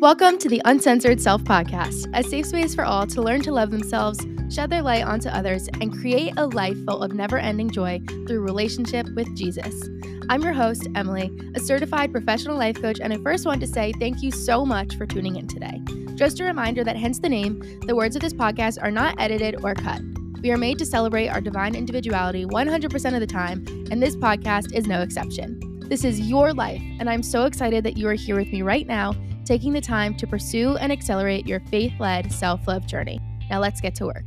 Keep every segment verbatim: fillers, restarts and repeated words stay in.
Welcome to the Uncensored Self Podcast, a safe space for all to learn to love themselves, shed their light onto others, and create a life full of never-ending joy through relationship with Jesus. I'm your host, Emily, a certified professional life coach, and I first want to say thank you so much for tuning in today. Just a reminder that hence the name, the words of this podcast are not edited or cut. We are made to celebrate our divine individuality one hundred percent of the time, and this podcast is no exception. This is your life, and I'm so excited that you are here with me right now, taking the time to pursue and accelerate your faith-led self-love journey. Now let's get to work.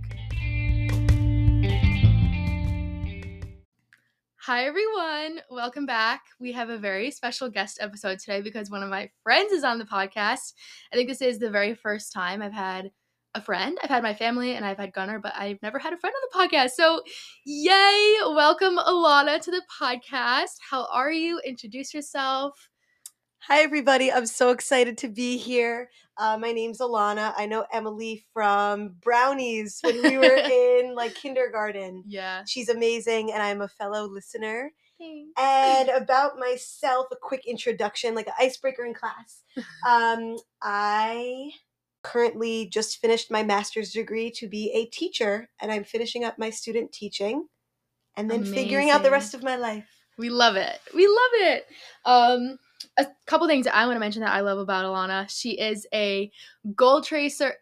Hi, everyone. Welcome back. We have a very special guest episode today because one of my friends is on the podcast. I think this is the very first time I've had a friend. I've had my family and I've had Gunnar, but I've never had a friend on the podcast. So yay. Welcome, Elana, to the podcast. How are you? Introduce yourself. Hi, everybody. I'm so excited to be here. Uh, my name's Elana. I know Emily from Brownies when we were in like kindergarten. Yeah. She's amazing. And I'm a fellow listener. Thanks. And about myself, a quick introduction, like an icebreaker in class. Um, I currently just finished my master's degree to be a teacher, and I'm finishing up my student teaching and then amazing. Figuring out the rest of my life. We love it. We love it. Um, A couple things I want to mention that I love about Elana. She is a goal tracer,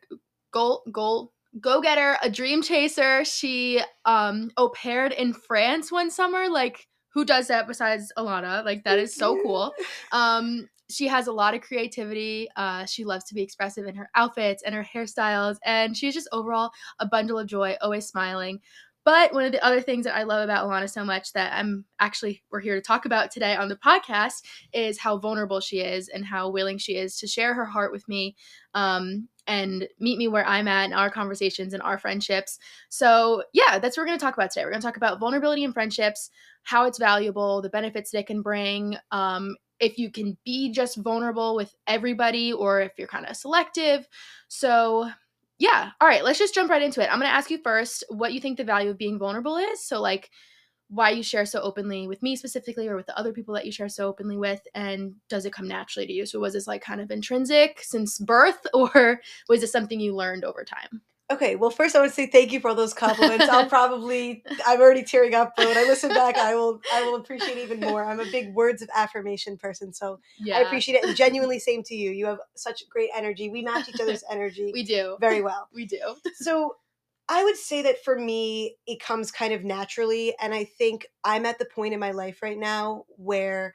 goal, goal, go-getter, a dream chaser. She um, au paired in France one summer. Like, who does that besides Elana? Like, that is so cool. Um, she has a lot of creativity. Uh, she loves to be expressive in her outfits and her hairstyles. And she's just overall a bundle of joy, always smiling. But one of the other things that I love about Elana so much that I'm actually, we're here to talk about today on the podcast is how vulnerable she is and how willing she is to share her heart with me um, and meet me where I'm at in our conversations and our friendships. So yeah, that's what we're going to talk about today. We're going to talk about vulnerability in friendships, how it's valuable, the benefits that it can bring, um, if you can be just vulnerable with everybody or if you're kind of selective. So yeah. All right. Let's just jump right into it. I'm going to ask you first what you think the value of being vulnerable is. So like why you share so openly with me specifically or with the other people that you share so openly with, and does it come naturally to you? So was this like kind of intrinsic since birth, or was this something you learned over time? Okay. Well, first I want to say thank you for all those compliments. I'll probably, I'm already tearing up, but when I listen back, I will, I will appreciate it even more. I'm a big words of affirmation person. So yeah. I appreciate it. And genuinely same to you. You have such great energy. We match each other's energy. We do. Very well. We do. So I would say that for me, it comes kind of naturally. And I think I'm at the point in my life right now where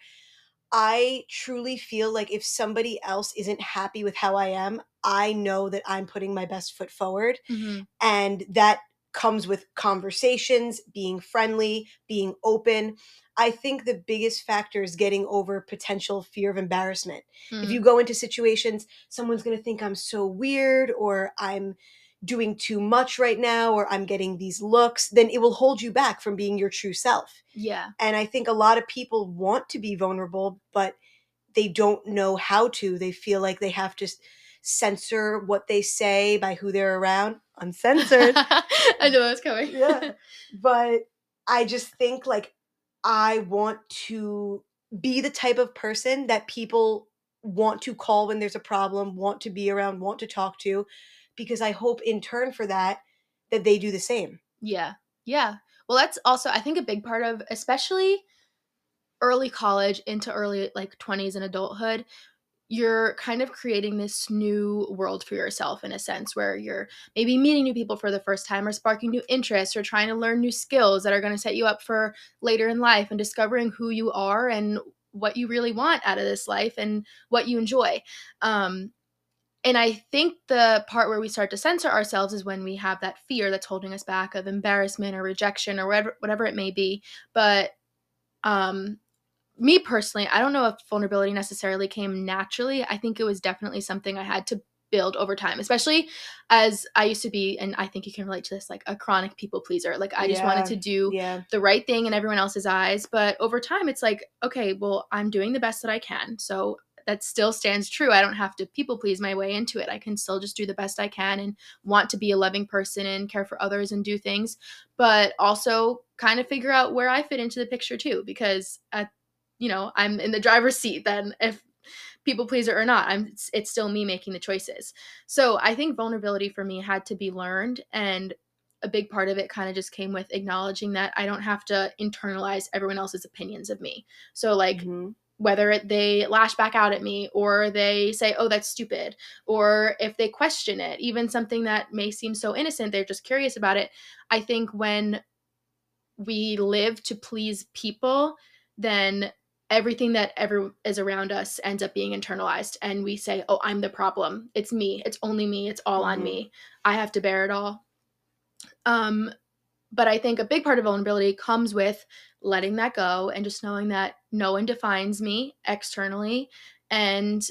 I truly feel like if somebody else isn't happy with how I am, I know that I'm putting my best foot forward. Mm-hmm. And that comes with conversations, being friendly, being open. I think the biggest factor is getting over potential fear of embarrassment. Mm-hmm. If you go into situations, someone's going to think I'm so weird, or I'm doing too much right now, or I'm getting these looks, then it will hold you back from being your true self. Yeah. And I think a lot of people want to be vulnerable, but they don't know how to. They feel like they have to censor what they say by who they're around. Uncensored. I know that's coming. Yeah. But I just think like I want to be the type of person that people want to call when there's a problem, want to be around, want to talk to, because I hope in turn for that, that they do the same. Yeah. Yeah. Well, that's also, I think, a big part of especially early college into early like twenties and adulthood. You're kind of creating this new world for yourself in a sense where you're maybe meeting new people for the first time or sparking new interests or trying to learn new skills that are going to set you up for later in life and discovering who you are and what you really want out of this life and what you enjoy. Um, And I think the part where we start to censor ourselves is when we have that fear that's holding us back of embarrassment or rejection or whatever, whatever it may be. But um, me personally, I don't know if vulnerability necessarily came naturally. I think it was definitely something I had to build over time, especially as I used to be, and I think you can relate to this, like a chronic people pleaser. Like I just yeah, wanted to do yeah. the right thing in everyone else's eyes. But over time, it's like, okay, well, I'm doing the best that I can. So that still stands true. I don't have to people please my way into it. I can still just do the best I can and want to be a loving person and care for others and do things, but also kind of figure out where I fit into the picture too, because, at, you know, I'm in the driver's seat then if people pleaser or not, I'm it's, it's still me making the choices. So I think vulnerability for me had to be learned, and a big part of it kind of just came with acknowledging that I don't have to internalize everyone else's opinions of me. So like mm-hmm. whether it, they lash back out at me, or they say, oh, that's stupid, or if they question it, even something that may seem so innocent, they're just curious about it. I think when we live to please people, then everything that ever is around us ends up being internalized, and we say, oh, I'm the problem. It's me. It's only me. It's all mm-hmm. on me. I have to bear it all. Um, but I think a big part of vulnerability comes with letting that go and just knowing that no one defines me externally, and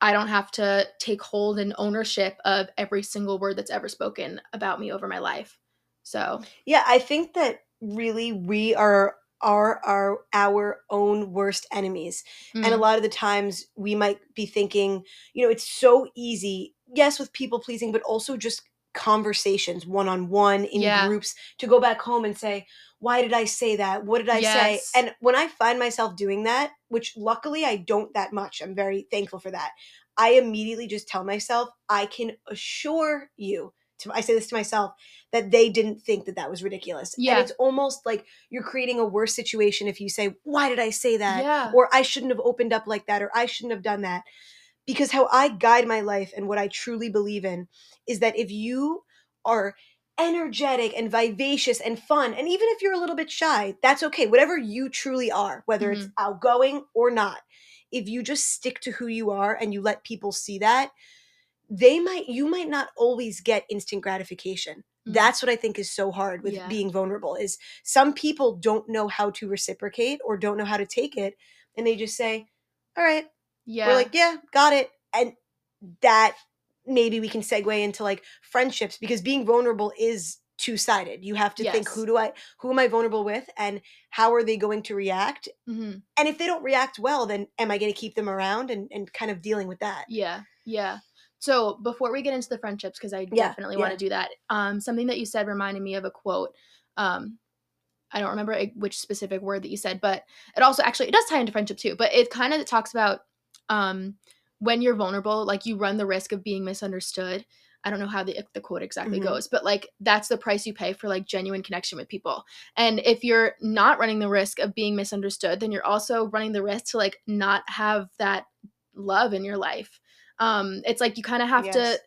I don't have to take hold and ownership of every single word that's ever spoken about me over my life. So, yeah, I think that really we are are, are our own worst enemies. Mm-hmm. And a lot of the times we might be thinking, you know, it's so easy, yes, with people pleasing, but also just conversations one-on-one in yeah. groups, to go back home and say, why did I say that? What did I yes. say? And when I find myself doing that, which luckily I don't that much, I'm very thankful for that, I immediately just tell myself, I can assure you, to, I say this to myself, that they didn't think that that was ridiculous. Yeah. And it's almost like you're creating a worse situation if you say, why did I say that? Yeah. Or I shouldn't have opened up like that, or I shouldn't have done that. Because how I guide my life and what I truly believe in is that if you are energetic and vivacious and fun, and even if you're a little bit shy, that's okay. Whatever you truly are, whether mm-hmm. it's outgoing or not, if you just stick to who you are and you let people see that, they might, you might not always get instant gratification. Mm-hmm. That's what I think is so hard with yeah. being vulnerable, is some people don't know how to reciprocate or don't know how to take it. And they just say, all right. Yeah. We're like, yeah, got it. And that maybe we can segue into like friendships, because being vulnerable is two-sided. You have to yes. think, who do I, who am I vulnerable with, and how are they going to react? Mm-hmm. And if they don't react well, then am I going to keep them around, and, and kind of dealing with that? Yeah. Yeah. So before we get into the friendships, because I yeah, definitely yeah. want to do that, um, something that you said reminded me of a quote. Um, I don't remember which specific word that you said, but it also actually, it does tie into friendship too, but it kind of talks about Um, when you're vulnerable, like you run the risk of being misunderstood. I don't know how the the quote exactly mm-hmm. goes, but like that's the price you pay for like genuine connection with people. And if you're not running the risk of being misunderstood, then you're also running the risk to like not have that love in your life. Um, it's like you kind of have yes. to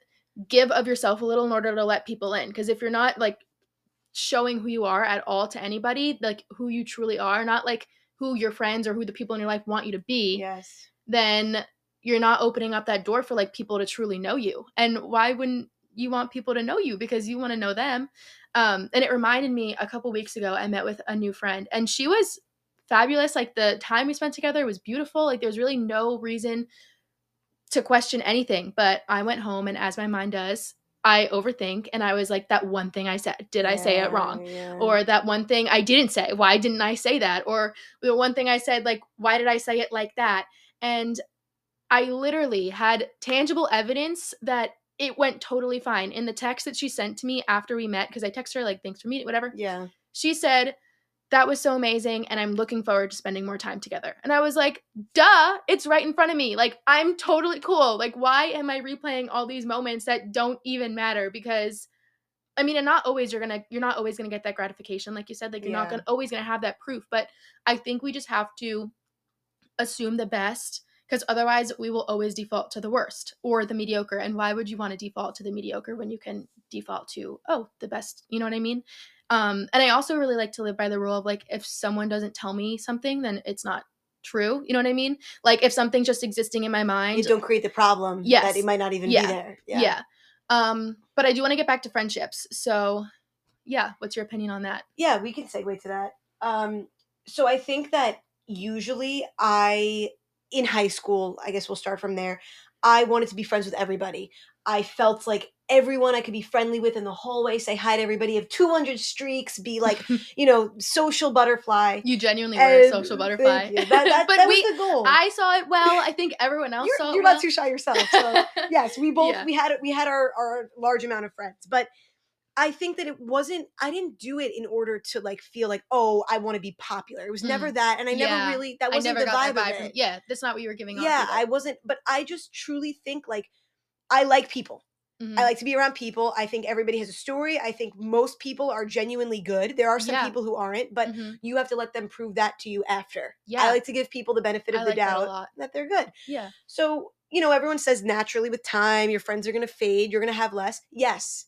give of yourself a little in order to let people in. Because if you're not like showing who you are at all to anybody, like who you truly are, not like who your friends or who the people in your life want you to be. Yes. Then you're not opening up that door for like people to truly know you. And why wouldn't you want people to know you? Because you want to know them. Um, and it reminded me, a couple weeks ago, I met with a new friend, and she was fabulous. Like the time we spent together was beautiful. Like there's really no reason to question anything. But I went home, and as my mind does, I overthink, and I was like, that one thing I said, did I yeah, say it wrong? Yeah. Or that one thing I didn't say, why didn't I say that? Or the one thing I said, like, why did I say it like that? And I literally had tangible evidence that it went totally fine. In the text that she sent to me after we met, because I texted her, like, thanks for meeting, whatever. Yeah. She said, that was so amazing, and I'm looking forward to spending more time together. And I was like, duh, it's right in front of me. Like, I'm totally cool. Like, why am I replaying all these moments that don't even matter? Because, I mean, and not always you're gonna, you're not always gonna get that gratification. Like you said, like, you're yeah. not gonna, always gonna have that proof. But I think we just have to assume the best, because otherwise we will always default to the worst or the mediocre. And why would you want to default to the mediocre when you can default to, oh, the best? You know what I mean? Um, and I also really like to live by the rule of like, if someone doesn't tell me something, then it's not true. You know what I mean? Like if something's just existing in my mind. You don't create the problem yes. that it might not even yeah. be there. Yeah. yeah. Um, but I do want to get back to friendships. So yeah, what's your opinion on that? Yeah, we can segue to that. Um, so I think that usually I, in high school, I guess we'll start from there, I wanted to be friends with everybody. I felt like everyone I could be friendly with in the hallway, say hi to everybody, have two hundred streaks, be like, you know, social butterfly. You genuinely and, were a social butterfly. That, that, but that we, was the goal. I saw it well. I think everyone else you're, saw it You're well. Not too shy yourself. So yes, we both, yeah. we had we had our, our large amount of friends. But I think that it wasn't, I didn't do it in order to like feel like, oh, I want to be popular. It was mm. never that. And I yeah. never really, that wasn't the vibe, vibe of it. From, yeah. That's not what you were giving off. Yeah. Either. I wasn't, but I just truly think like, I like people. Mm-hmm. I like to be around people. I think everybody has a story. I think most people are genuinely good. There are some yeah. people who aren't, but mm-hmm. you have to let them prove that to you after. Yeah. I like to give people the benefit of I the like doubt that, a lot. that they're good. Yeah. So, you know, everyone says naturally with time, your friends are going to fade. You're going to have less. Yes,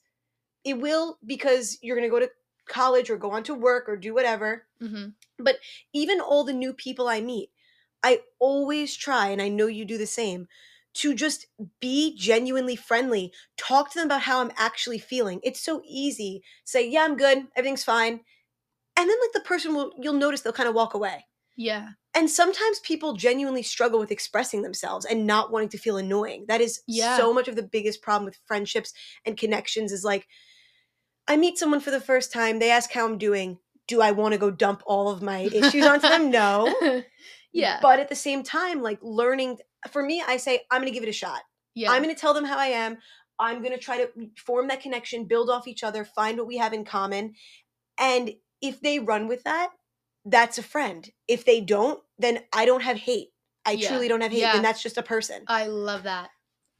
it will, because you're going to go to college or go on to work or do whatever. Mm-hmm. But even all the new people I meet, I always try, and I know you do the same, to just be genuinely friendly, talk to them about how I'm actually feeling. It's so easy. Say, yeah, I'm good. Everything's fine. And then like the person will, you'll notice they'll kind of walk away. Yeah. And sometimes people genuinely struggle with expressing themselves and not wanting to feel annoying. That is yeah. so much of the biggest problem with friendships and connections is like, I meet someone for the first time. They ask how I'm doing. Do I want to go dump all of my issues onto them? No. Yeah. But at the same time, like learning, for me, I say, I'm going to give it a shot. Yeah. I'm going to tell them how I am. I'm going to try to form that connection, build off each other, find what we have in common. And if they run with that, that's a friend. If they don't, then I don't have hate. I yeah. truly don't have hate. Yeah. And that's just a person. I love that.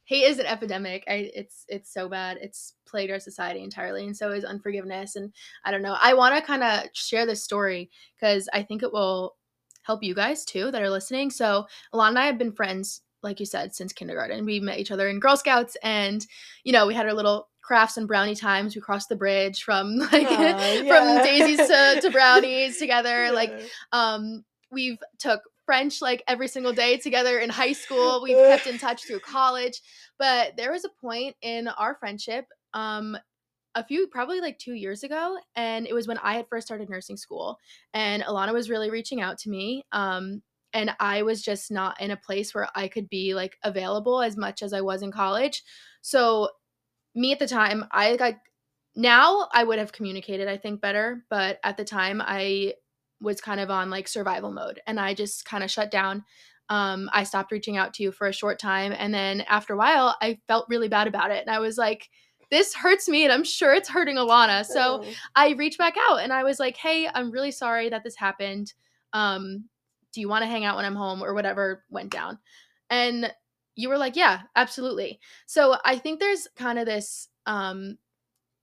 Hate is an epidemic. I, it's it's so bad. It's plagued our society entirely, and so is unforgiveness. And I don't know. I want to kind of share this story because I think it will help you guys too that are listening. So Elana and I have been friends, like you said, since kindergarten. We met each other in Girl Scouts, and you know we had our little crafts and brownie times. We crossed the bridge from like Aww, yeah. from daisies to, to brownies together. Yeah. Like um, we've took French like every single day together in high school. We've kept in touch through college, but there was a point in our friendship um a few probably like two years ago, and it was when I had first started nursing school, and Elana was really reaching out to me um and I was just not in a place where I could be like available as much as I was in college. So me at the time, I like now I would have communicated I think better, but at the time I was kind of on like survival mode, and I just kind of shut down. Um, I stopped reaching out to you for a short time. And then after a while, I felt really bad about it. And I was like, this hurts me, and I'm sure it's hurting Elana. So oh. I reached back out and I was like, hey, I'm really sorry that this happened. Um, do you want to hang out when I'm home or whatever went down? And you were like, yeah, absolutely. So I think there's kind of this, um,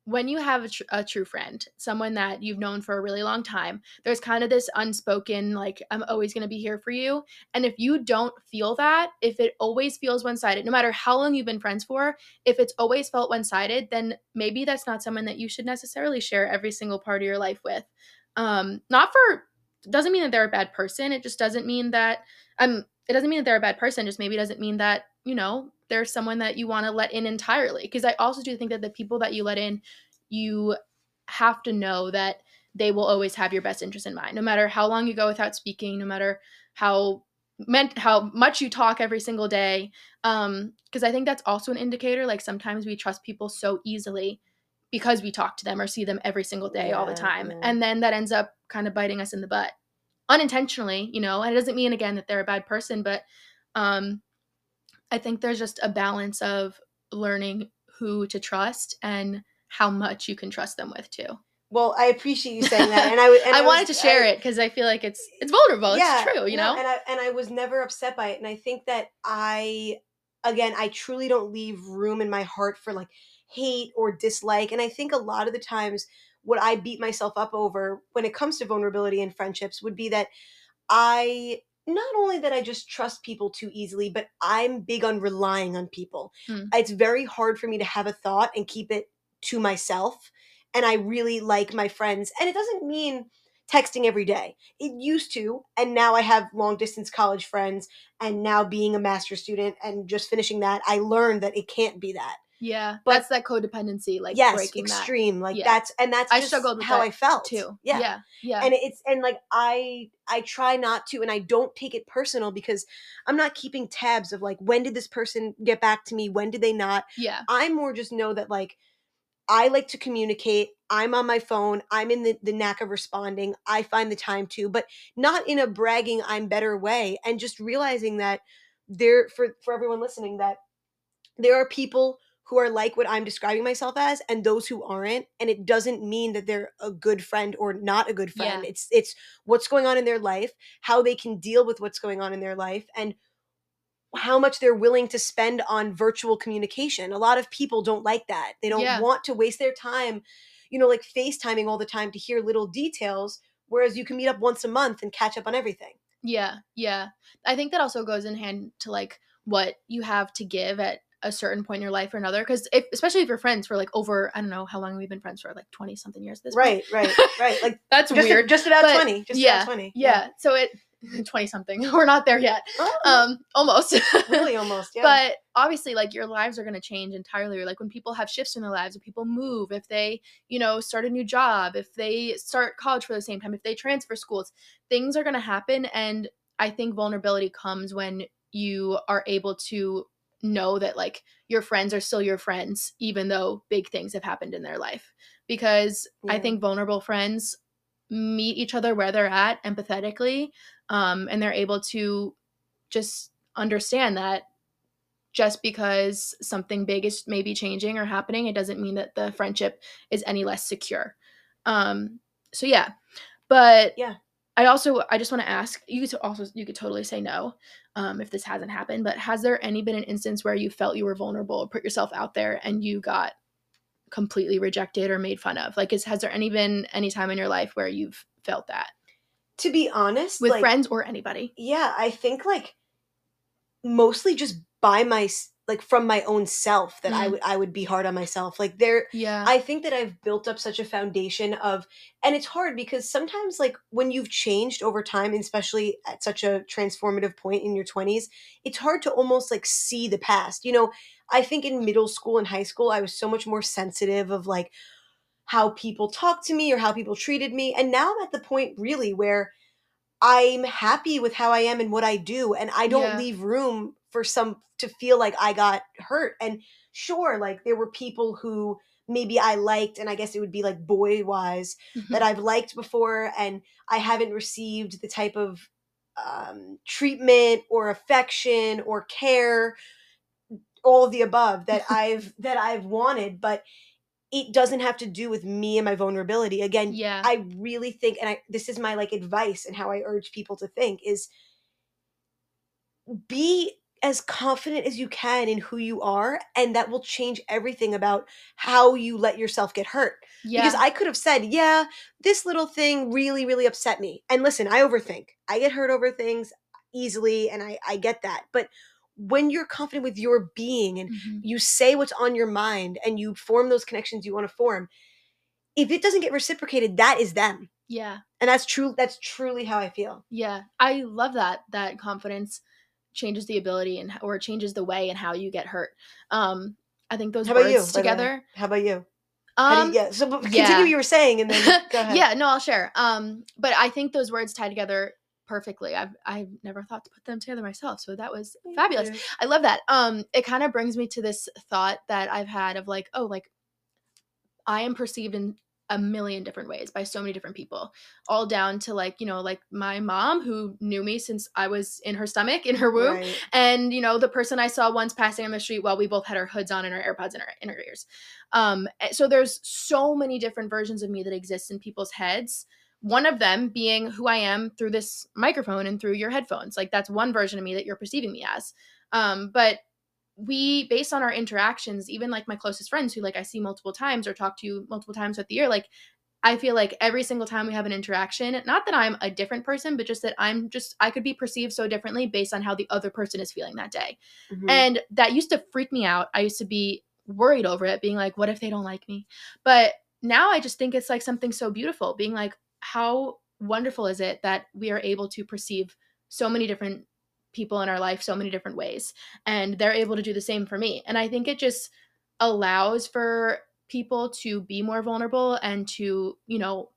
when you have a, tr- a true friend, someone that you've known for a really long time, there's kind of this unspoken, like, I'm always going to be here for you. And if you don't feel that, if it always feels one-sided, no matter how long you've been friends for, if it's always felt one-sided, then maybe that's not someone that you should necessarily share every single part of your life with. Um, not for, doesn't mean that they're a bad person. It just doesn't mean that, um, it doesn't mean that they're a bad person. Just maybe doesn't mean that, you know, there's someone that you want to let in entirely. Because I also do think that the people that you let in, you have to know that they will always have your best interest in mind. No matter how long you go without speaking, no matter how meant how much you talk every single day. Um, because I think that's also an indicator. Like sometimes we trust people so easily because we talk to them or see them every single day yeah, all the time. Yeah. And then that ends up kind of biting us in the butt unintentionally, you know, and it doesn't mean again that they're a bad person, but um I think there's just a balance of learning who to trust and how much you can trust them with too. Well, I appreciate you saying that, and I and I, I wanted was, to share I, it because I feel like it's it's vulnerable. Yeah, it's true, you no, know. And I and I was never upset by it, and I think that I again I truly don't leave room in my heart for like hate or dislike, and I think a lot of the times what I beat myself up over when it comes to vulnerability in friendships would be that I. Not only that I just trust people too easily, but I'm big on relying on people. Mm. It's very hard for me to have a thought and keep it to myself. And I really like my friends. And it doesn't mean texting every day. It used to. And now I have long distance college friends. And now being a master's student and just finishing that, I learned that it can't be that. Yeah. But that's that codependency, like yes, breaking extreme. That. Like yeah. that's and that's I just struggled with how that I felt too. Yeah. Yeah. Yeah. And it's and like I I try not to, and I don't take it personal because I'm not keeping tabs of like when did this person get back to me? When did they not? Yeah. I more just know that like I like to communicate. I'm on my phone. I'm in the, the knack of responding. I find the time to, but not in a bragging I'm better way, and just realizing that there for, for everyone listening that there are people who are like what I'm describing myself as and those who aren't. And it doesn't mean that they're a good friend or not a good friend. Yeah. It's it's what's going on in their life, how they can deal with what's going on in their life, and how much they're willing to spend on virtual communication. A lot of people don't like that. They don't yeah. want to waste their time, you know, like FaceTiming all the time to hear little details, whereas you can meet up once a month and catch up on everything. Yeah, yeah. I think that also goes in hand to like what you have to give at a certain point in your life or another, because if, especially if you're friends for like over, I don't know how long we've been friends for, like twenty something years at this point. Right, right, right. Like that's just weird. A, just about but twenty. Just yeah, about twenty. Yeah. yeah. So it twenty something. We're not there yet. Oh. Um, almost. Really almost, yeah. But obviously like your lives are going to change entirely. Like when people have shifts in their lives, if people move, if they, you know, start a new job, if they start college for the same time, if they transfer schools, things are going to happen. And I think vulnerability comes when you are able to know that like your friends are still your friends, even though big things have happened in their life. Because yeah. I think vulnerable friends meet each other where they're at empathetically, um, and they're able to just understand that just because something big is maybe changing or happening, it doesn't mean that the friendship is any less secure. Um, so yeah, but yeah, I also I just want to ask you could also you could totally say no um, if this hasn't happened, but has there any been an instance where you felt you were vulnerable or put yourself out there and you got completely rejected or made fun of? Like, is, has there any been any time in your life where you've felt that? To be honest, with like, friends or anybody? Yeah, I think like mostly just by my like from my own self that mm. I would I would be hard on myself. Like there, yeah. I think that I've built up such a foundation of, and it's hard because sometimes like when you've changed over time, and especially at such a transformative point in your twenties, it's hard to almost like see the past, you know. I think in middle school and high school, I was so much more sensitive of like how people talked to me or how people treated me. And now I'm at the point really where I'm happy with how I am and what I do. And I don't yeah. leave room for some to feel like I got hurt. And sure, like there were people who maybe I liked, and I guess it would be like boy wise mm-hmm. that I've liked before. And I haven't received the type of um, treatment or affection or care, all of the above, that I've that I've wanted, but it doesn't have to do with me and my vulnerability. Again, yeah. I really think, and I, this is my like advice and how I urge people to think, is be as confident as you can in who you are, and that will change everything about how you let yourself get hurt. Yeah. Because I could have said, yeah, this little thing really, really upset me. And listen, I overthink. I get hurt over things easily, and I, I get that. But when you're confident with your being and mm-hmm. you say what's on your mind and you form those connections you want to form, if it doesn't get reciprocated, that is them. Yeah. And that's true. That's truly how I feel. Yeah. I love that, that confidence changes the ability and or changes the way and how you get hurt. Um, I think those how words you, together. How about you? Um, you, yeah. So continue yeah. what you were saying and then go ahead. Yeah, no, I'll share. Um, but I think those words tie together perfectly. I've I've never thought to put them together myself, so that was Thank fabulous. You. I love that. Um, it kind of brings me to this thought that I've had of like, oh, like I am perceived in a million different ways by so many different people, all down to like, you know, like my mom who knew me since I was in her stomach, in her womb, right. and you know the person I saw once passing on the street while we both had our hoods on and our AirPods in our in our ears. Um, so there's so many different versions of me that exist in people's heads. One of them being who I am through this microphone and through your headphones. Like that's one version of me that you're perceiving me as. Um, but we, based on our interactions, even like my closest friends who like I see multiple times or talk to you multiple times throughout the year, like I feel like every single time we have an interaction, not that I'm a different person, but just that I'm just, I could be perceived so differently based on how the other person is feeling that day. Mm-hmm. And that used to freak me out. I used to be worried over it, being like, what if they don't like me? But now I just think it's like something so beautiful, being like, how wonderful is it that we are able to perceive so many different people in our life, so many different ways, and they're able to do the same for me. And I think it just allows for people to be more vulnerable and to, you know,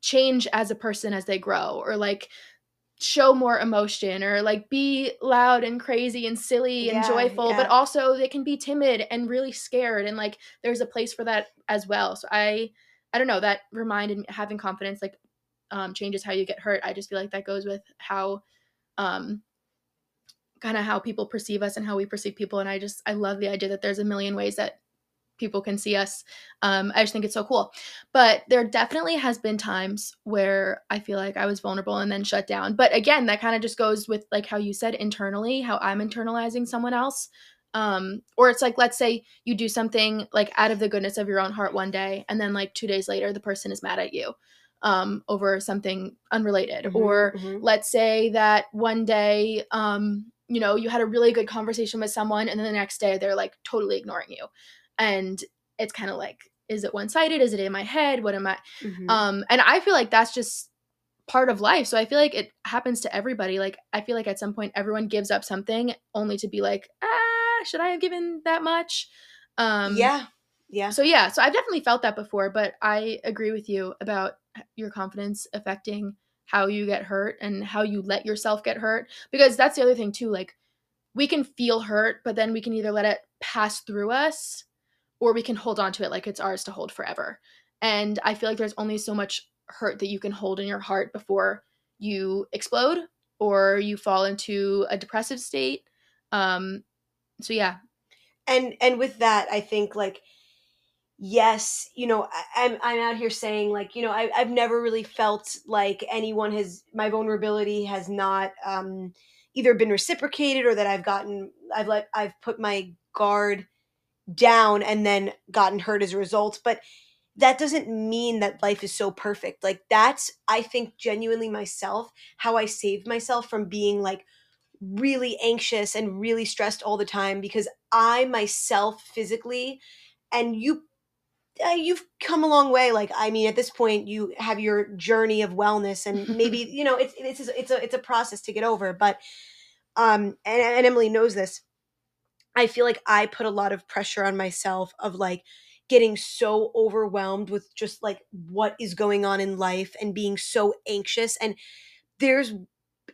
change as a person as they grow, or like show more emotion, or like be loud and crazy and silly yeah, and joyful, yeah. but also they can be timid and really scared. And like, there's a place for that as well. So I, I don't know, that reminded me, having confidence, like, um, changes how you get hurt. I just feel like that goes with how, um, kind of how people perceive us and how we perceive people. And I just, I love the idea that there's a million ways that people can see us. Um, I just think it's so cool. But there definitely has been times where I feel like I was vulnerable and then shut down. But again, that kind of just goes with like how you said internally, how I'm internalizing someone else. Um, or it's like, let's say you do something like out of the goodness of your own heart one day, and then like two days later, the person is mad at you um, over something unrelated. Mm-hmm, or mm-hmm. let's say that one day, um, you know, you had a really good conversation with someone, and then the next day they're like totally ignoring you. And it's kind of like, is it one-sided? Is it in my head? What am I? Mm-hmm. Um, and I feel like that's just part of life. So I feel like it happens to everybody. Like, I feel like at some point everyone gives up something only to be like, ah, should I have given that much? Um, yeah. Yeah. So yeah. So I've definitely felt that before, but I agree with you about your confidence affecting how you get hurt and how you let yourself get hurt. Because that's the other thing too. Like, we can feel hurt, but then we can either let it pass through us, or we can hold on to it like it's ours to hold forever. And I feel like there's only so much hurt that you can hold in your heart before you explode or you fall into a depressive state. Um, so yeah. And and with that, I think like, yes, you know, I, I'm I'm out here saying like, you know, I, I've never really felt like anyone has, my vulnerability has not um, either been reciprocated, or that I've gotten, I've let, I've put my guard down and then gotten hurt as a result. But that doesn't mean that life is so perfect. Like, that's, I think, genuinely myself, how I saved myself from being like really anxious and really stressed all the time, because I myself physically, and you, uh, you've come a long way. Like, I mean, at this point you have your journey of wellness, and maybe, you know, it's, it's, it's a, it's a process to get over, but, um, and, and Emily knows this. I feel like I put a lot of pressure on myself of like getting so overwhelmed with just like what is going on in life and being so anxious. And there's,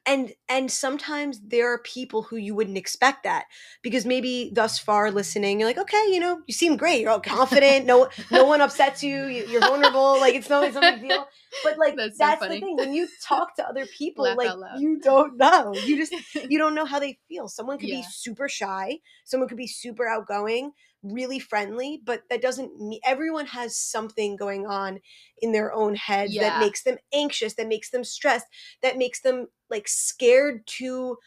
and, and sometimes there are people who you wouldn't expect that, because maybe thus far listening, you're like, okay, you know, you seem great. You're all confident. No, no one upsets you. You're vulnerable. Like, it's no, it's no big deal. But like, that's, that's so the thing. When you talk to other people, like, you don't know, you just, you don't know how they feel. Someone could yeah. be super shy. Someone could be super outgoing, really friendly, but that doesn't mean, everyone has something going on in their own head yeah. that makes them anxious, that makes them stressed, that makes them like scared to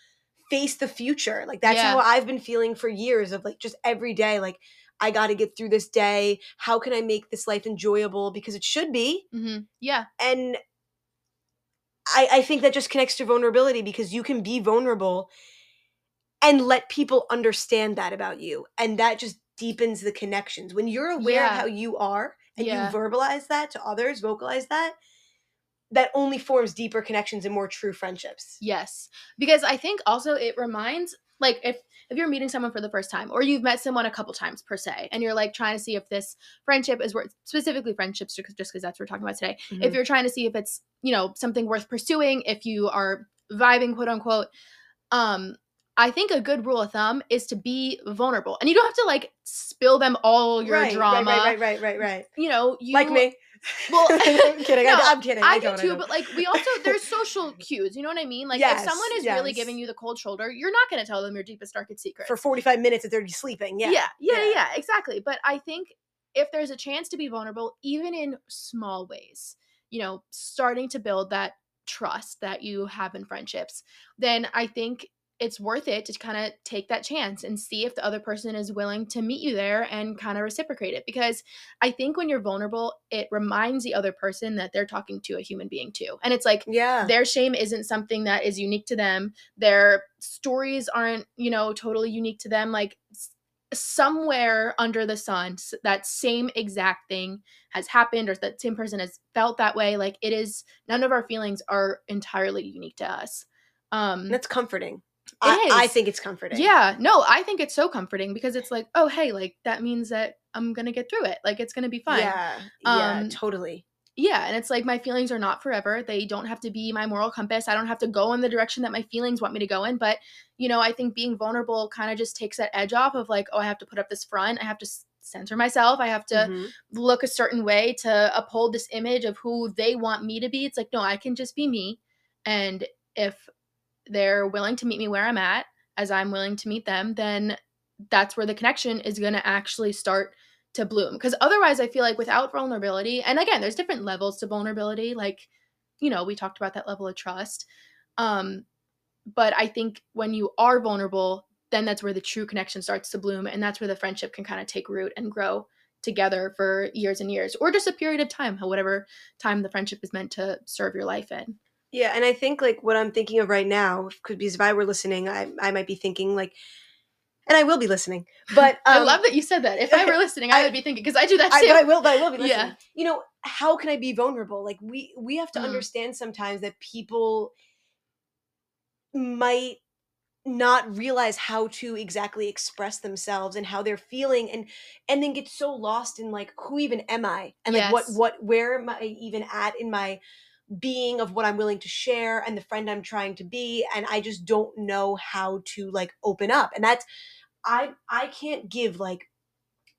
face the future. Like, that's yeah. how I've been feeling for years, of like just every day, like, I got to get through this day. How can I make this life enjoyable? Because it should be. Mm-hmm. Yeah. And I, I think that just connects to vulnerability, because you can be vulnerable and let people understand that about you. And that just deepens the connections. When you're aware yeah. of how you are and yeah. you verbalize that to others, vocalize that, that only forms deeper connections and more true friendships. Yes. Because I think also it reminds, like, if, if you're meeting someone for the first time, or you've met someone a couple times per se, and you're like trying to see if this friendship is worth, specifically friendships, just because that's what we're talking about today. Mm-hmm. If you're trying to see if it's, you know, something worth pursuing, if you are vibing, quote unquote, um, I think a good rule of thumb is to be vulnerable, and you don't have to like spill them all your right, drama. Right, right, right, right, right, right. You know, you like me. Well, I'm kidding. No, I, I'm kidding. I, I do too, I but like we also there's social cues. You know what I mean? Like yes, if someone is yes. really giving you the cold shoulder, you're not going to tell them your deepest, darkest secret for forty-five minutes if they're sleeping. Yeah. Yeah, yeah, yeah, yeah, exactly. But I think if there's a chance to be vulnerable, even in small ways, you know, starting to build that trust that you have in friendships, then I think it's worth it to kind of take that chance and see if the other person is willing to meet you there and kind of reciprocate it. Because I think when you're vulnerable, it reminds the other person that they're talking to a human being too. And it's like, yeah, their shame isn't something that is unique to them. Their stories aren't, you know, totally unique to them. Like somewhere under the sun, that same exact thing has happened, or that same person has felt that way. Like it is, none of our feelings are entirely unique to us. Um, That's comforting. I, I think it's comforting. Yeah. No, I think it's so comforting, because it's like, oh, hey, like that means that I'm going to get through it. Like it's going to be fine. Yeah. Um, yeah, totally. Yeah. And it's like, my feelings are not forever. They don't have to be my moral compass. I don't have to go in the direction that my feelings want me to go in. But, you know, I think being vulnerable kind of just takes that edge off of like, oh, I have to put up this front. I have to censor myself. I have to mm-hmm. look a certain way to uphold this image of who they want me to be. It's like, no, I can just be me. And if they're willing to meet me where I'm at as I'm willing to meet them, then that's where the connection is going to actually start to bloom. Because otherwise, I feel like without vulnerability, and again, there's different levels to vulnerability. Like, you know, we talked about that level of trust. Um, but I think when you are vulnerable, then that's where the true connection starts to bloom. And that's where the friendship can kind of take root and grow together for years and years, or just a period of time, whatever time the friendship is meant to serve your life in. Yeah. And I think like what I'm thinking of right now, could be if I were listening, I I might be thinking like, and I will be listening. But um, I love that you said that. If I were listening, I, I would be thinking, because I do that too. I, but I will, but I will be listening. Yeah. You know, how can I be vulnerable? Like we, we have to mm. understand sometimes that people might not realize how to exactly express themselves and how they're feeling, and and then get so lost in like, who even am I? And like, yes. what, what, where am I even at in my being of what I'm willing to share and the friend I'm trying to be? And I just don't know how to like open up. And that's, I I can't give like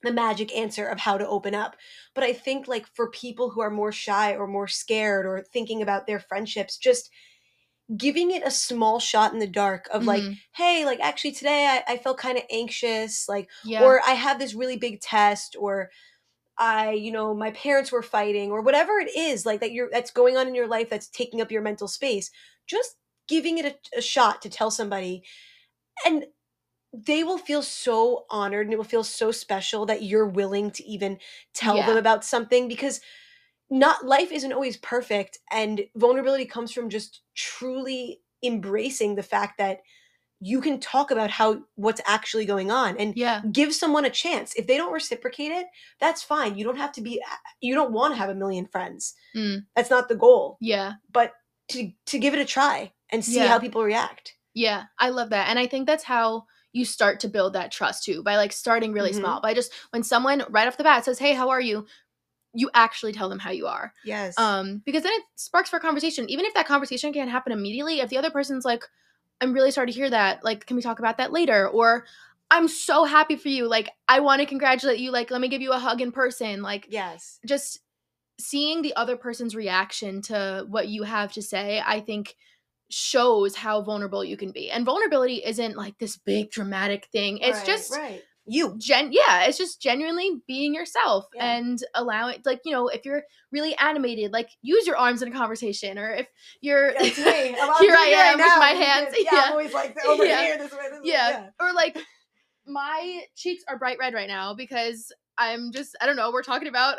the magic answer of how to open up. But I think like for people who are more shy or more scared or thinking about their friendships, just giving it a small shot in the dark of like, mm-hmm. hey, like actually today I, I felt kind of anxious, like, yeah. or I had this really big test, or I, you know, my parents were fighting, or whatever it is like that you're, that's going on in your life, that's taking up your mental space, just giving it a, a shot to tell somebody, and they will feel so honored and it will feel so special that you're willing to even tell yeah. them about something, because not life isn't always perfect. And vulnerability comes from just truly embracing the fact that you can talk about how what's actually going on, and yeah. give someone a chance. If they don't reciprocate it, that's fine. You don't have to be, you don't want to have a million friends. Mm. That's not the goal. Yeah. But to, to give it a try and see yeah. how people react. Yeah. I love that. And I think that's how you start to build that trust too, by like starting really mm-hmm. small, by just, when someone right off the bat says, hey, how are you? You actually tell them how you are. Yes. Um, because then it sparks for a conversation. Even if that conversation can't happen immediately, if the other person's like, I'm really sorry to hear that. Like, can we talk about that later? Or I'm so happy for you. Like, I want to congratulate you. Like, let me give you a hug in person. Like, yes. Just seeing the other person's reaction to what you have to say, I think shows how vulnerable you can be. And vulnerability isn't like this big dramatic thing. It's right, just right. you. Gen- yeah. It's just genuinely being yourself yeah. and allowing, like, you know, if you're really animated, like use your arms in a conversation, or if you're, yeah, it's me. here I am right with my hands. Yeah, yeah. I'm always like over yeah. here, this way, this yeah. way. Yeah. Or like my cheeks are bright red right now because I'm just, I don't know, we're talking about.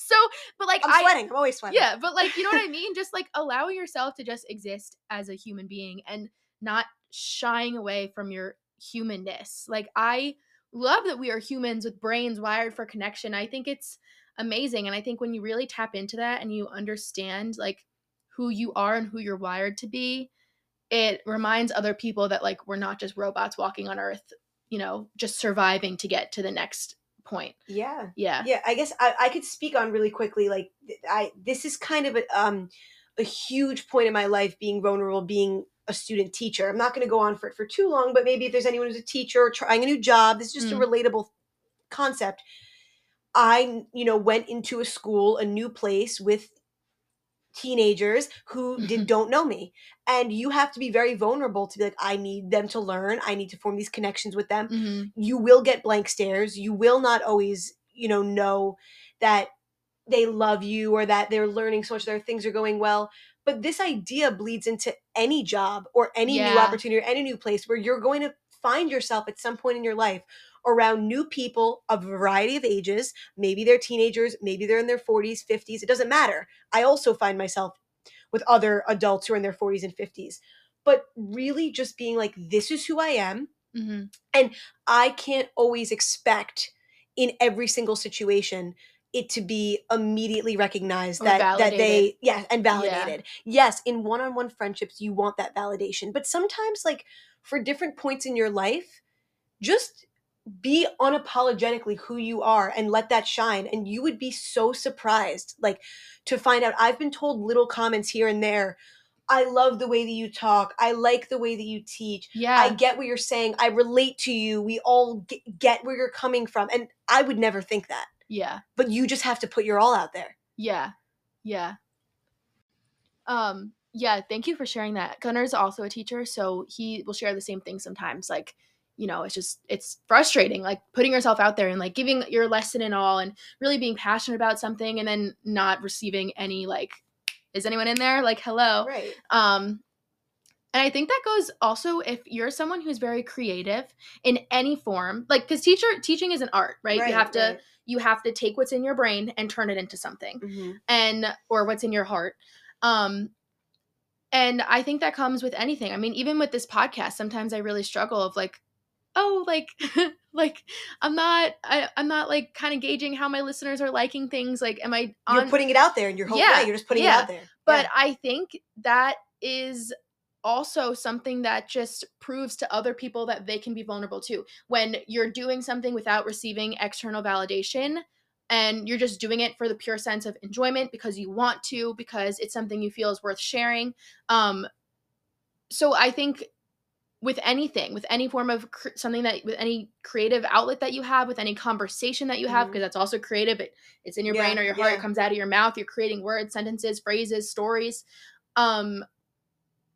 So, but like. I'm sweating. I, I'm always sweating. Yeah. But like, you know what I mean? Just like allowing yourself to just exist as a human being and not shying away from your humanness. Like I love that we are humans with brains wired for connection. I think it's amazing. And I think when you really tap into that and you understand like who you are and who you're wired to be, it reminds other people that like we're not just robots walking on earth, you know, just surviving to get to the next point. Yeah. Yeah. Yeah. I guess I, I could speak on really quickly. Like I, this is kind of a, um, a huge point in my life, being vulnerable, being a student teacher. I'm not going to go on for it for too long, but maybe if there's anyone who's a teacher or trying a new job, this is just mm. a relatable concept. I, you know, went into a school, a new place with teenagers who did, don't know me. And you have to be very vulnerable to be like, I need them to learn. I need to form these connections with them. Mm-hmm. You will get blank stares. You will not always, you know, know that they love you or that they're learning so much, their things are going well. But this idea bleeds into any job or any yeah. new opportunity or any new place where you're going to find yourself at some point in your life around new people of a variety of ages. Maybe they're teenagers, maybe they're in their forties, fifties. It doesn't matter. I also find myself with other adults who are in their forties and fifties. But really just being like, this is who I am. Mm-hmm. And I can't always expect in every single situation it to be immediately recognized, or that validated. that they yeah and validated. Yeah. Yes, in one-on-one friendships you want that validation, but sometimes like for different points in your life, just be unapologetically who you are and let that shine, and you would be so surprised like to find out. I've been told little comments here and there. I love the way that you talk. I like the way that you teach. Yeah. I get what you're saying. I relate to you. We all g- get where you're coming from, and I would never think that. Yeah. But you just have to put your all out there. Yeah. Yeah. Um, Yeah, thank you for sharing that. Gunnar's also a teacher, so he will share the same thing sometimes. Like, you know, it's just, it's frustrating, like putting yourself out there and like giving your lesson and all and really being passionate about something and then not receiving any, like, is anyone in there? Like, hello. Right. Um, and I think that goes also if you're someone who's very creative in any form, like, because teacher teaching is an art, right? Right, you have to, right. you have to take what's in your brain and turn it into something, mm-hmm. and, or what's in your heart. Um, and I think that comes with anything. I mean, even with this podcast, sometimes I really struggle of like, oh, like, like I'm not, I, I'm not like kind of gauging how my listeners are liking things. Like, am I on? You're putting it out there and you're hoping yeah, you're just putting yeah. it out there. Yeah. But I think that is also something that just proves to other people that they can be vulnerable too. When you're doing something without receiving external validation and you're just doing it for the pure sense of enjoyment because you want to, because it's something you feel is worth sharing. Um, so I think with anything, with any form of cr- something that, with any creative outlet that you have, with any conversation that you have, because mm-hmm. that's also creative. It, it's in your yeah, brain or your heart. Yeah. It comes out of your mouth. You're creating words, sentences, phrases, stories. Um,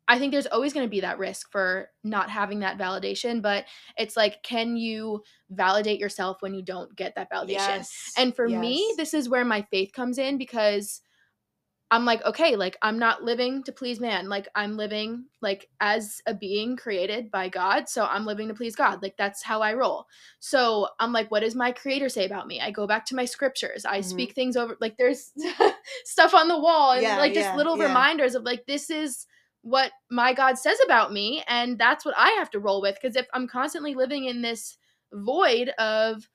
I think there's always going to be that risk for not having that validation, but it's like, can you validate yourself when you don't get that validation? Yes. And for yes. me, this is where my faith comes in, because I'm like, okay, like I'm not living to please man. Like I'm living like as a being created by God. So I'm living to please God. Like that's how I roll. So I'm like, what does my creator say about me? I go back to my scriptures. I mm-hmm. speak things over, like there's stuff on the wall and yeah, like just yeah, little yeah. reminders of like, this is what my God says about me. And that's what I have to roll with. Cause if I'm constantly living in this void of,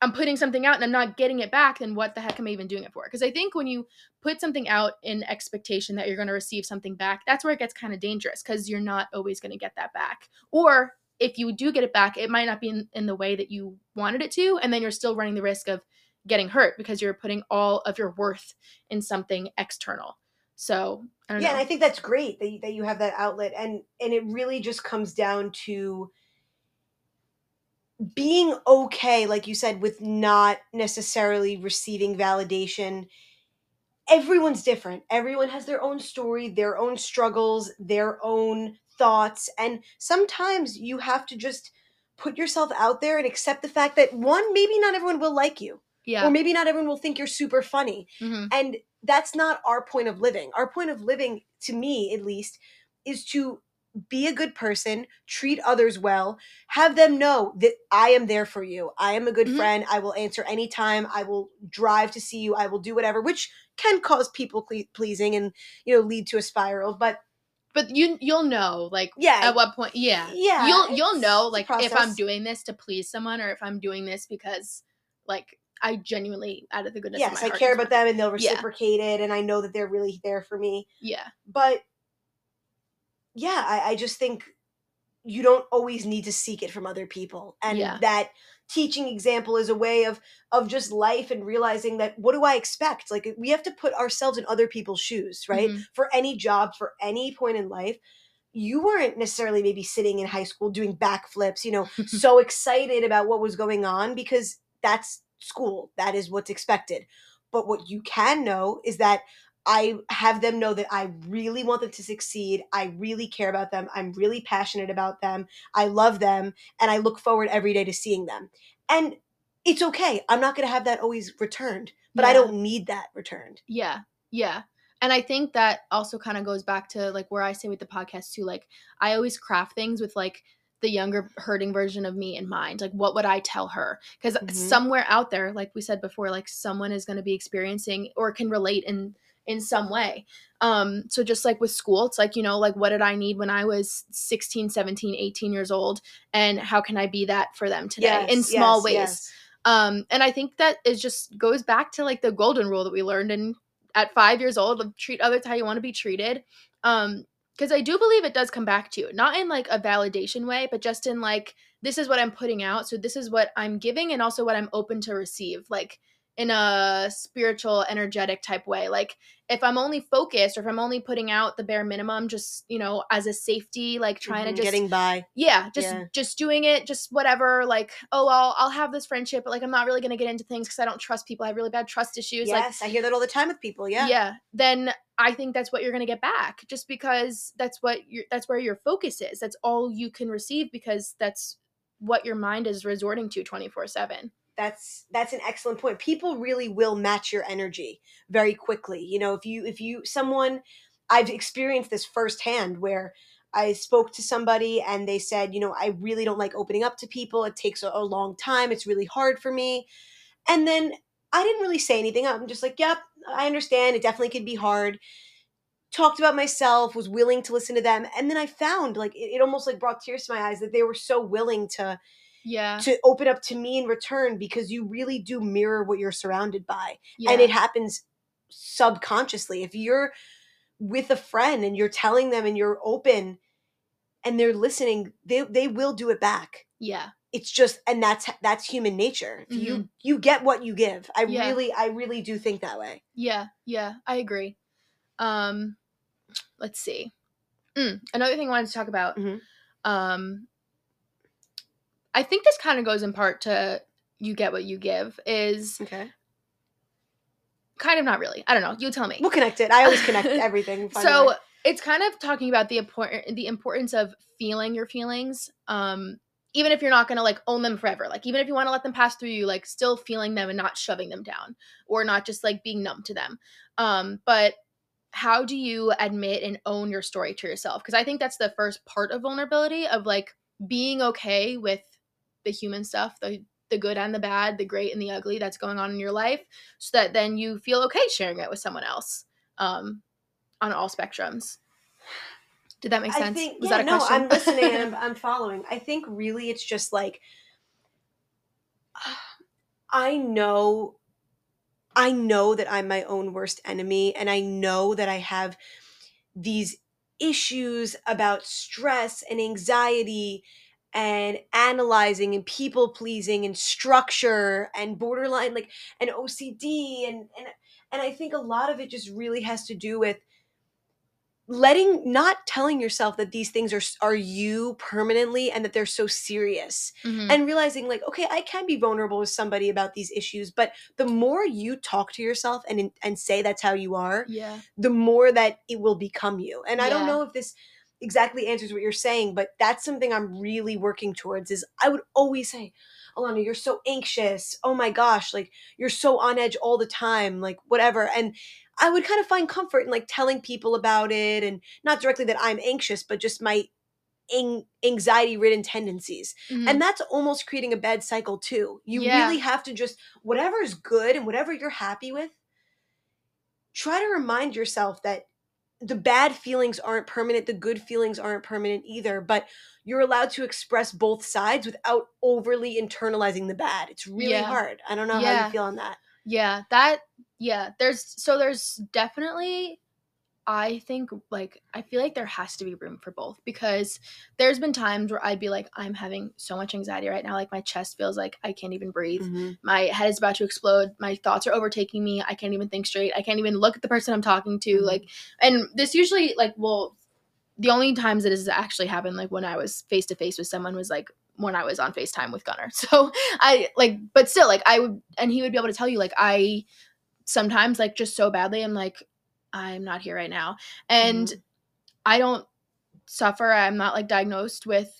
I'm putting something out and I'm not getting it back, then what the heck am I even doing it for? Because I think when you put something out in expectation that you're going to receive something back, that's where it gets kind of dangerous, because you're not always going to get that back. Or if you do get it back, it might not be in, in the way that you wanted it to. And then you're still running the risk of getting hurt because you're putting all of your worth in something external. So I don't yeah, know. Yeah, and I think that's great that you, that you have that outlet. And, and it really just comes down to being okay, like you said, with not necessarily receiving validation. Everyone's different. Everyone has their own story, their own struggles, their own thoughts. And sometimes you have to just put yourself out there and accept the fact that, one, maybe not everyone will like you. Yeah. Or maybe not everyone will think you're super funny. Mm-hmm. And that's not our point of living. Our point of living, to me at least, is to be a good person, treat others well, have them know that I am there for you. I am a good mm-hmm. friend. I will answer anytime. I will drive to see you. I will do whatever, which can cause people ple- pleasing and, you know, lead to a spiral. But but you you'll know like yeah, at what point yeah. Yeah. You'll you'll know like if I'm doing this to please someone, or if I'm doing this because like I genuinely, out of the goodness yes, of my heart. Yes, I care about them and they'll reciprocate yeah. it, and I know that they're really there for me. Yeah. But yeah, I, I just think you don't always need to seek it from other people. And yeah. that teaching example is a way of of just life and realizing that, what do I expect? Like, we have to put ourselves in other people's shoes, right? Mm-hmm. For any job, for any point in life. You weren't necessarily maybe sitting in high school doing backflips, you know, so excited about what was going on, because that's school. That is what's expected. But what you can know is that I have them know that I really want them to succeed. I really care about them. I'm really passionate about them. I love them. And I look forward every day to seeing them. And it's okay. I'm not going to have that always returned, but yeah. I don't need that returned. Yeah. Yeah. And I think that also kind of goes back to like where I say with the podcast too, like I always craft things with like the younger hurting version of me in mind. Like, what would I tell her? Because mm-hmm. somewhere out there, like we said before, like someone is going to be experiencing or can relate in in some way. Um, so just like with school, it's like, you know, like what did I need when I was sixteen, seventeen, eighteen years old? And how can I be that for them today yes, in small yes, ways? Yes. Um, and I think that it just goes back to like the golden rule that we learned in at five years old of treat others how you want to be treated. Um, cause I do believe it does come back to you, not in like a validation way, but just in like, this is what I'm putting out. So this is what I'm giving and also what I'm open to receive. Like, in a spiritual, energetic type way. Like if I'm only focused or if I'm only putting out the bare minimum, just, you know, as a safety, like trying mm-hmm. to just getting by. Yeah. Just, yeah. just doing it, just whatever. Like, oh, I'll, I'll have this friendship, but like, I'm not really going to get into things because I don't trust people. I have really bad trust issues. Yes. Like, I hear that all the time with people. Yeah. Yeah. Then I think that's what you're going to get back, just because that's what you're, that's where your focus is. That's all you can receive, because that's what your mind is resorting to twenty-four seven. That's that's an excellent point. People really will match your energy very quickly. You know, if you if you someone, I've experienced this firsthand where I spoke to somebody and they said, you know, I really don't like opening up to people. It takes a, a long time. It's really hard for me. And then I didn't really say anything. I'm just like, yep, I understand. It definitely could be hard. Talked about myself, was willing to listen to them. And then I found like it, it almost like brought tears to my eyes that they were so willing to Yeah. to open up to me in return, because you really do mirror what you're surrounded by. Yeah. And it happens subconsciously. If you're with a friend and you're telling them and you're open and they're listening, they they will do it back. Yeah. It's just, and that's that's human nature. Mm-hmm. You you get what you give. I yeah. really I really do think that way. Yeah. Yeah, I agree. Um let's see. Mm, another thing I wanted to talk about. Mm-hmm. Um I think this kind of goes in part to you get what you give is okay. kind of not really. I don't know. You tell me. We'll connect it. I always connect everything. So it's kind of talking about the important, the importance of feeling your feelings. Um, even if you're not going to like own them forever, like even if you want to let them pass through you, like still feeling them and not shoving them down or not just like being numb to them. Um, but how do you admit and own your story to yourself? Cause I think that's the first part of vulnerability, of like being okay with the human stuff, the the good and the bad, the great and the ugly that's going on in your life, so that then you feel okay sharing it with someone else um, on all spectrums. Did that make sense? I think, Was yeah, that a no, question? I'm listening and I'm, I'm following. I think really it's just like, I know, I know that I'm my own worst enemy, and I know that I have these issues about stress and anxiety and analyzing and people pleasing and structure and borderline, like an O C D. And, and, and I think a lot of it just really has to do with letting, not telling yourself that these things are, are you permanently and that they're so serious, mm-hmm. and realizing like, okay, I can be vulnerable with somebody about these issues, but the more you talk to yourself and, and say that's how you are, yeah. the more that it will become you. And yeah. I don't know if this exactly answers what you're saying, but that's something I'm really working towards. Is I would always say, Elana, you're so anxious. Oh my gosh, like you're so on edge all the time, like whatever. And I would kind of find comfort in like telling people about it, and not directly that I'm anxious, but just my ang- anxiety-ridden tendencies. Mm-hmm. And that's almost creating a bad cycle too. You yeah. really have to just, whatever is good and whatever you're happy with, try to remind yourself that the bad feelings aren't permanent. The good feelings aren't permanent either, but you're allowed to express both sides without overly internalizing the bad. It's really yeah. hard. I don't know yeah. how you feel on that. Yeah. That, yeah. There's, so there's definitely, I think like, I feel like there has to be room for both, because there's been times where I'd be like, I'm having so much anxiety right now. Like my chest feels like I can't even breathe. Mm-hmm. My head is about to explode. My thoughts are overtaking me. I can't even think straight. I can't even look at the person I'm talking to. Mm-hmm. Like, and this usually like, well, the only times that this has actually happened, like when I was face to face with someone, was like when I was on FaceTime with Gunnar. So I like, but still like I would, and he would be able to tell you like, I sometimes like just so badly, I'm like, I'm not here right now. And mm-hmm. I don't suffer. I'm not like diagnosed with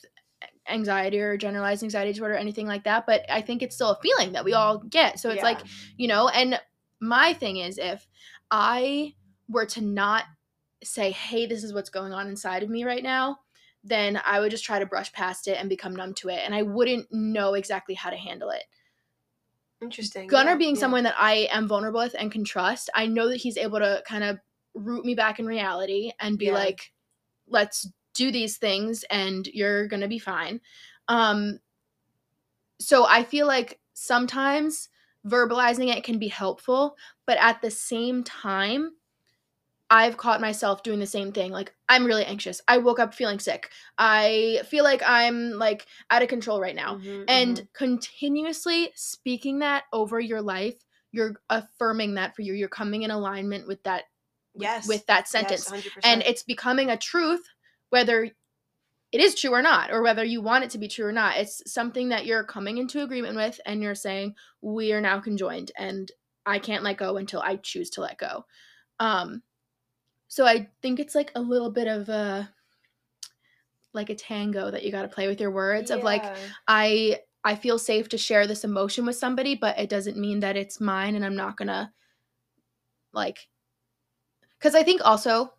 anxiety or generalized anxiety disorder or anything like that. But I think it's still a feeling that we all get. So it's yeah. like, you know, and my thing is, if I were to not say, hey, this is what's going on inside of me right now, then I would just try to brush past it and become numb to it. And I wouldn't know exactly how to handle it. Interesting. Gunnar yeah, being yeah. someone that I am vulnerable with and can trust, I know that he's able to kind of root me back in reality and be yeah. like, let's do these things and you're going to be fine. Um, so I feel like sometimes verbalizing it can be helpful, but at the same time, I've caught myself doing the same thing. Like, I'm really anxious. I woke up feeling sick. I feel like I'm like out of control right now. Mm-hmm, and mm-hmm. continuously speaking that over your life you're affirming that for you. You're coming in alignment with that, yes. with, with that sentence. Yes, one hundred percent. And it's becoming a truth, whether it is true or not, or whether you want it to be true or not. It's something that you're coming into agreement with, and you're saying, we are now conjoined, and I can't let go until I choose to let go. Um, so I think it's like a little bit of a, like a tango that you got to play with your words, yeah. of like, I, I feel safe to share this emotion with somebody, but it doesn't mean that it's mine, and I'm not gonna like, cause I think also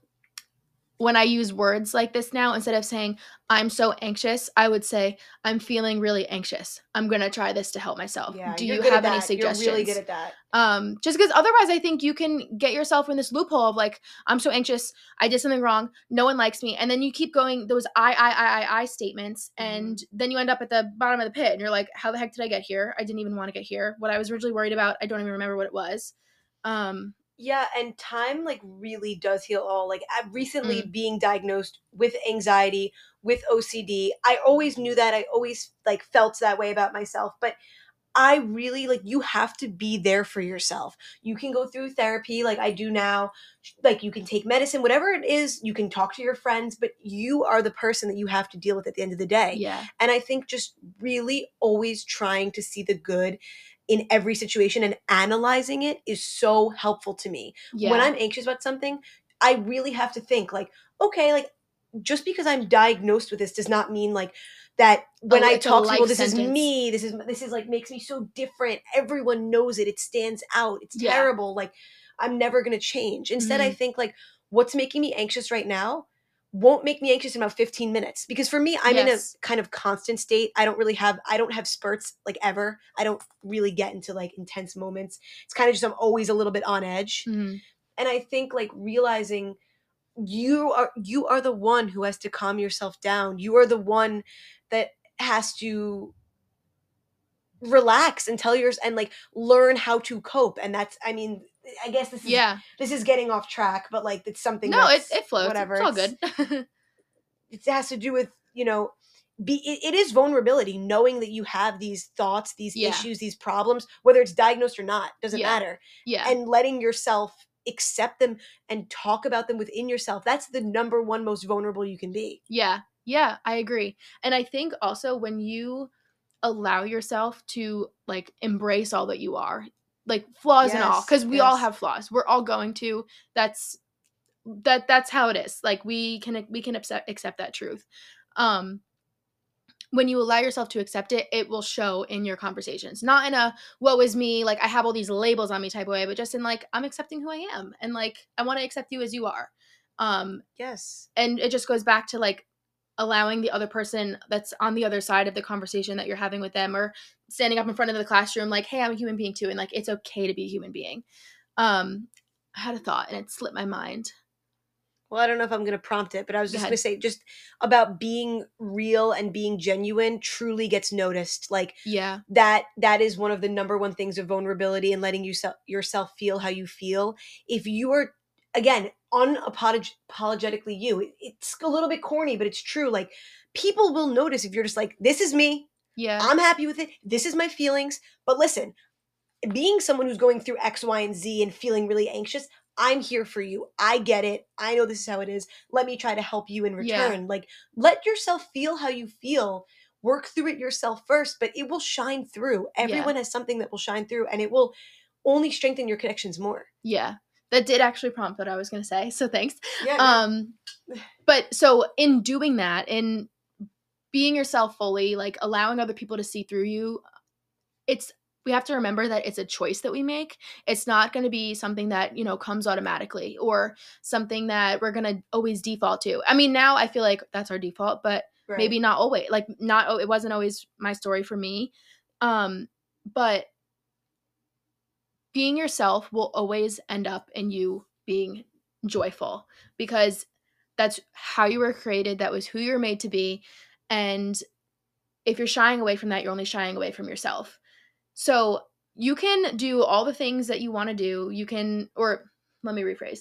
when I use words like this now, instead of saying I'm so anxious, I would say I'm feeling really anxious. I'm going to try this to help myself. Yeah, do you have any suggestions? You're really good at that. Um, just because otherwise I think you can get yourself in this loophole of like, I'm so anxious. I did something wrong. No one likes me. And then you keep going those I, I, I, I, I statements. And mm-hmm. then you end up at the bottom of the pit and you're like, how the heck did I get here? I didn't even want to get here. What I was originally worried about, I don't even remember what it was. Um, Yeah, and time, like, really does heal all. Like, recently mm. being diagnosed with anxiety, with O C D, I always knew that. I always, like, felt that way about myself. But I really, like, you have to be there for yourself. You can go through therapy like I do now. Like, you can take medicine, whatever it is. You can talk to your friends. But you are the person that you have to deal with at the end of the day. Yeah. And I think just really always trying to see the good in every situation and analyzing it is so helpful to me. Yeah. When I'm anxious about something, I really have to think like, okay, like just because I'm diagnosed with this does not mean like that when oh, I talk to people, this sentence. is me, this is, this is like makes me so different. Everyone knows it. It stands out. It's yeah. terrible. Like I'm never going to change. Instead, mm-hmm. I think like what's making me anxious right now won't make me anxious in about fifteen minutes, because for me, I'm yes. in a kind of constant state. I don't really have, I don't have spurts like ever. I don't really get into like intense moments. It's kind of just, I'm always a little bit on edge. Mm-hmm. And I think like realizing you are, you are the one who has to calm yourself down. You are the one that has to relax and tell yours and like learn how to cope. And that's, I mean, I guess this is yeah. this is getting off track, but like it's something. No, it it flows. Whatever, it's all good. It has to do with you know, be it, it is vulnerability, knowing that you have these thoughts, these yeah. issues, these problems, whether it's diagnosed or not, doesn't yeah. matter. Yeah, and letting yourself accept them and talk about them within yourself. That's the number one most vulnerable you can be. Yeah, yeah, I agree, and I think also when you allow yourself to like embrace all that you are. Like flaws yes, and all, because we yes. all have flaws. We're all going to. That's that. That's how it is. Like we can we can accept accept that truth. Um, when you allow yourself to accept it, it will show in your conversations. Not in a "woe is me," like I have all these labels on me type of way, but just in like I'm accepting who I am, and like I want to accept you as you are. Um, yes. And it just goes back to like allowing the other person that's on the other side of the conversation that you're having with them, or standing up in front of the classroom like, hey, I'm a human being too. And like, it's okay to be a human being. Um, I had a thought and it slipped my mind. Well, I don't know if I'm going to prompt it, but I was just going to say just about being real and being genuine truly gets noticed. Like yeah. that, that is one of the number one things of vulnerability and letting you se- yourself feel how you feel. If you are, again, unapologetically you, it's a little bit corny, but it's true. Like people will notice if you're just like, this is me. Yeah. I'm happy with it. This is my feelings. But listen, being someone who's going through X, Y, and Z and feeling really anxious, I'm here for you. I get it. I know this is how it is. Let me try to help you in return. Yeah. Like let yourself feel how you feel. Work through it yourself first, but it will shine through. Everyone yeah. has something that will shine through, and it will only strengthen your connections more. Yeah. That did actually prompt what I was going to say, so thanks. Yeah, um, yeah. But so in doing that, in being yourself fully, like allowing other people to see through you, it's we have to remember that it's a choice that we make. It's not going to be something that, you know, comes automatically or something that we're going to always default to. I mean, now I feel like that's our default, but right. maybe not always. Like not it wasn't always my story for me, um, but – being yourself will always end up in you being joyful, because that's how you were created. That was who you were made to be. And if you're shying away from that, you're only shying away from yourself. So you can do all the things that you want to do. You can, or let me rephrase.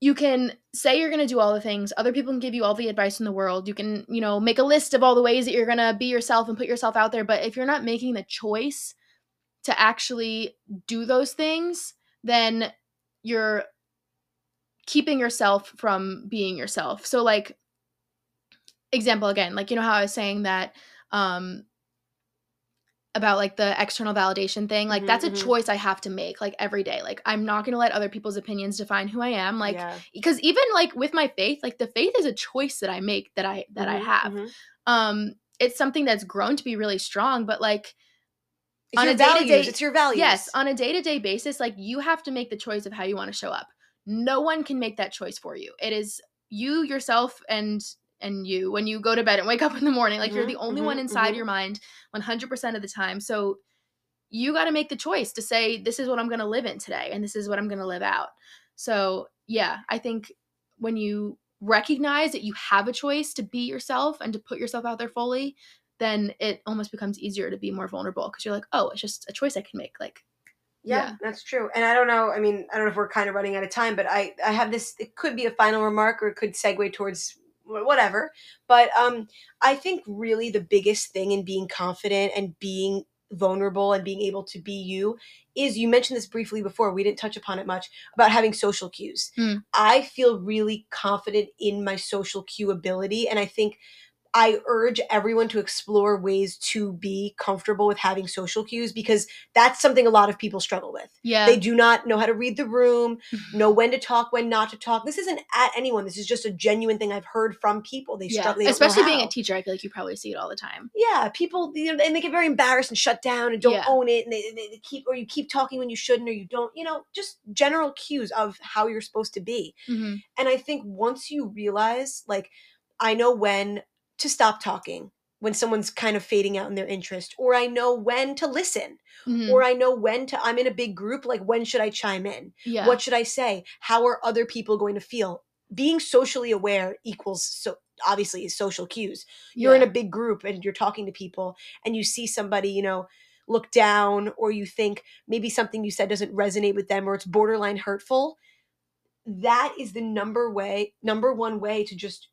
You can say you're going to do all the things. Other people can give you all the advice in the world. You can, you know, make a list of all the ways that you're going to be yourself and put yourself out there. But if you're not making the choice to actually do those things, then you're keeping yourself from being yourself. So like, example again, like, you know how I was saying that um, about like the external validation thing, like mm-hmm, that's a mm-hmm. choice I have to make like every day. Like I'm not going to let other people's opinions define who I am. Like, yeah. because even like with my faith, like the faith is a choice that I make that I, that mm-hmm, I have. Mm-hmm. Um, it's something that's grown to be really strong, but like, it's on your a values. Day-to-day, it's your values. Yes. On a day-to-day basis, like you have to make the choice of how you want to show up. No one can make that choice for you. It is you, yourself, and and you when you go to bed and wake up in the morning. Like mm-hmm, you're the only mm-hmm, one inside mm-hmm. your mind one hundred percent of the time. So you got to make the choice to say, this is what I'm going to live in today, and this is what I'm going to live out. So yeah, I think when you recognize that you have a choice to be yourself and to put yourself out there fully, then it almost becomes easier to be more vulnerable because you're like, oh, it's just a choice I can make. Like, yeah, yeah, that's true. And I don't know, I mean, I don't know if we're kind of running out of time, but I, I have this, it could be a final remark or it could segue towards whatever. But um, I think really the biggest thing in being confident and being vulnerable and being able to be you is, you mentioned this briefly before, we didn't touch upon it much, about having social cues. Mm. I feel really confident in my social cue ability. And I think I urge everyone to explore ways to be comfortable with having social cues, because that's something a lot of people struggle with. Yeah. They do not know how to read the room, know when to talk, when not to talk. This isn't at anyone. This is just a genuine thing I've heard from people. They yeah. struggle. They Especially being how. a teacher, I feel like you probably see it all the time. Yeah. People, you know, and they get very embarrassed and shut down and don't yeah. own it. And they, they, they keep, or you keep talking when you shouldn't, or you don't, you know, just general cues of how you're supposed to be. Mm-hmm. And I think once you realize, like, I know when to stop talking when someone's kind of fading out in their interest, or I know when to listen, mm-hmm. or I know when to, I'm in a big group, like when should I chime in? Yeah. What should I say? How are other people going to feel? Being socially aware equals, so obviously, is social cues. You're yeah. in a big group and you're talking to people and you see somebody, you know, look down, or you think maybe something you said doesn't resonate with them, or it's borderline hurtful. That is the number way, number one way to just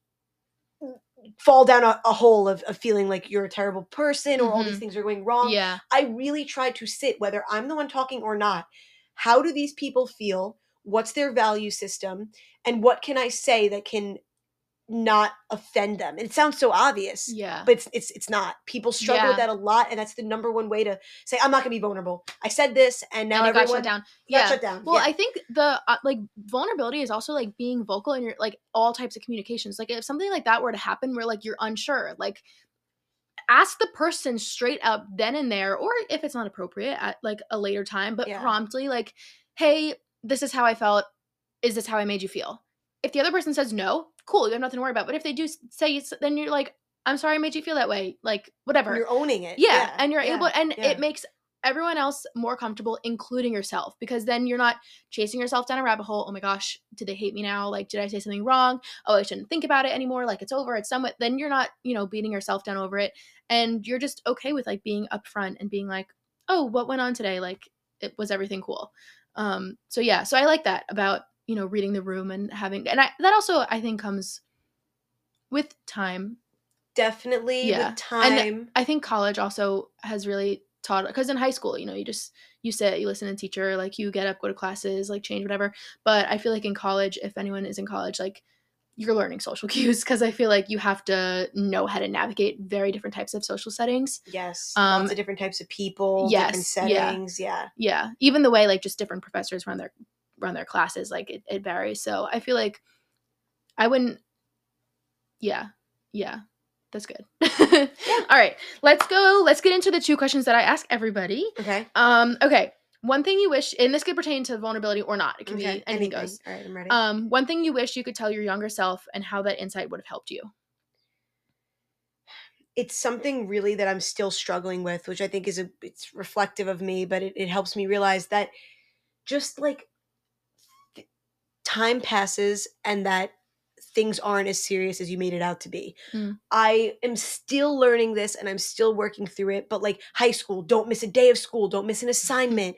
fall down a, a hole of, of feeling like you're a terrible person, or mm-hmm. all these things are going wrong. Yeah. I really try to sit, whether I'm the one talking or not, how do these people feel? What's their value system? And what can I say that can not offend them? And it sounds so obvious, yeah. but it's, it's, it's not. People struggle yeah. with that a lot. And that's the number one way to say, I'm not going to be vulnerable. I said this and now and everyone got shut down. Yeah. Got shut down. Well, yeah. I think the uh, like vulnerability is also like being vocal in your, like, all types of communications. Like if something like that were to happen where like you're unsure, like ask the person straight up then and there, or if it's not appropriate at like a later time, but yeah. promptly, like, hey, this is how I felt. Is this how I made you feel? If the other person says no, cool, you have nothing to worry about. But if they do say, then you're like, I'm sorry I made you feel that way. Like, whatever. You're owning it. Yeah. yeah. And you're yeah. able, and yeah. it makes everyone else more comfortable, including yourself, because then you're not chasing yourself down a rabbit hole. Oh my gosh, did they hate me now? Like, did I say something wrong? Oh, I shouldn't think about it anymore. Like, it's over. It's somewhat. Then you're not, you know, beating yourself down over it. And you're just okay with like being upfront and being like, oh, what went on today? Like, it was everything cool. Um, so yeah. So I like that about, you know, reading the room and having, and I, that also I think comes with time. Definitely yeah. with time. And I think college also has really taught, because in high school, you know, you just, you sit, you listen to teacher, like you get up, go to classes, like change, whatever. But I feel like in college, if anyone is in college, like you're learning social cues, because I feel like you have to know how to navigate very different types of social settings. Yes. Um, lots of different types of people, yes, different settings. Yeah. yeah. Yeah. Even the way like just different professors run their run their classes, like it, it varies. So I feel like I wouldn't yeah yeah that's good. yeah. All right, let's go let's get into the two questions that I ask everybody. Okay. Um okay one thing you wish, and this could pertain to vulnerability or not, it can okay. be anything, anything goes. All right, I'm ready. Um one thing you wish you could tell your younger self and how that insight would have helped you. It's something really that I'm still struggling with, which I think is a it's reflective of me, but it, it helps me realize that just like time passes and that things aren't as serious as you made it out to be. Mm. I am still learning this and I'm still working through it, but like high school, don't miss a day of school, don't miss an assignment.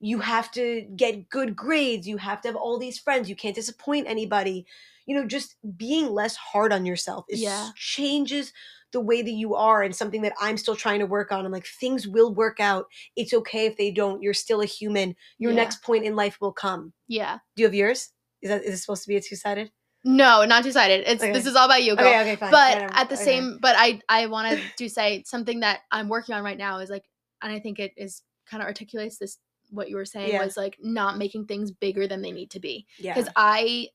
You have to get good grades. You have to have all these friends. You can't disappoint anybody. You know, just being less hard on yourself is yeah. changes the way that you are and something that I'm still trying to work on. I'm like, things will work out. It's okay if they don't. You're still a human. Your yeah. next point in life will come. Yeah. Do you have yours? Is that is it supposed to be a two-sided? No, not two-sided. It's okay. This is all about you, girl. Okay, okay, fine. But at the okay. same, but I, I wanted to say something that I'm working on right now is like, and I think it is kind of articulates this, what you were saying yeah. was like not making things bigger than they need to be. Yeah. Because I,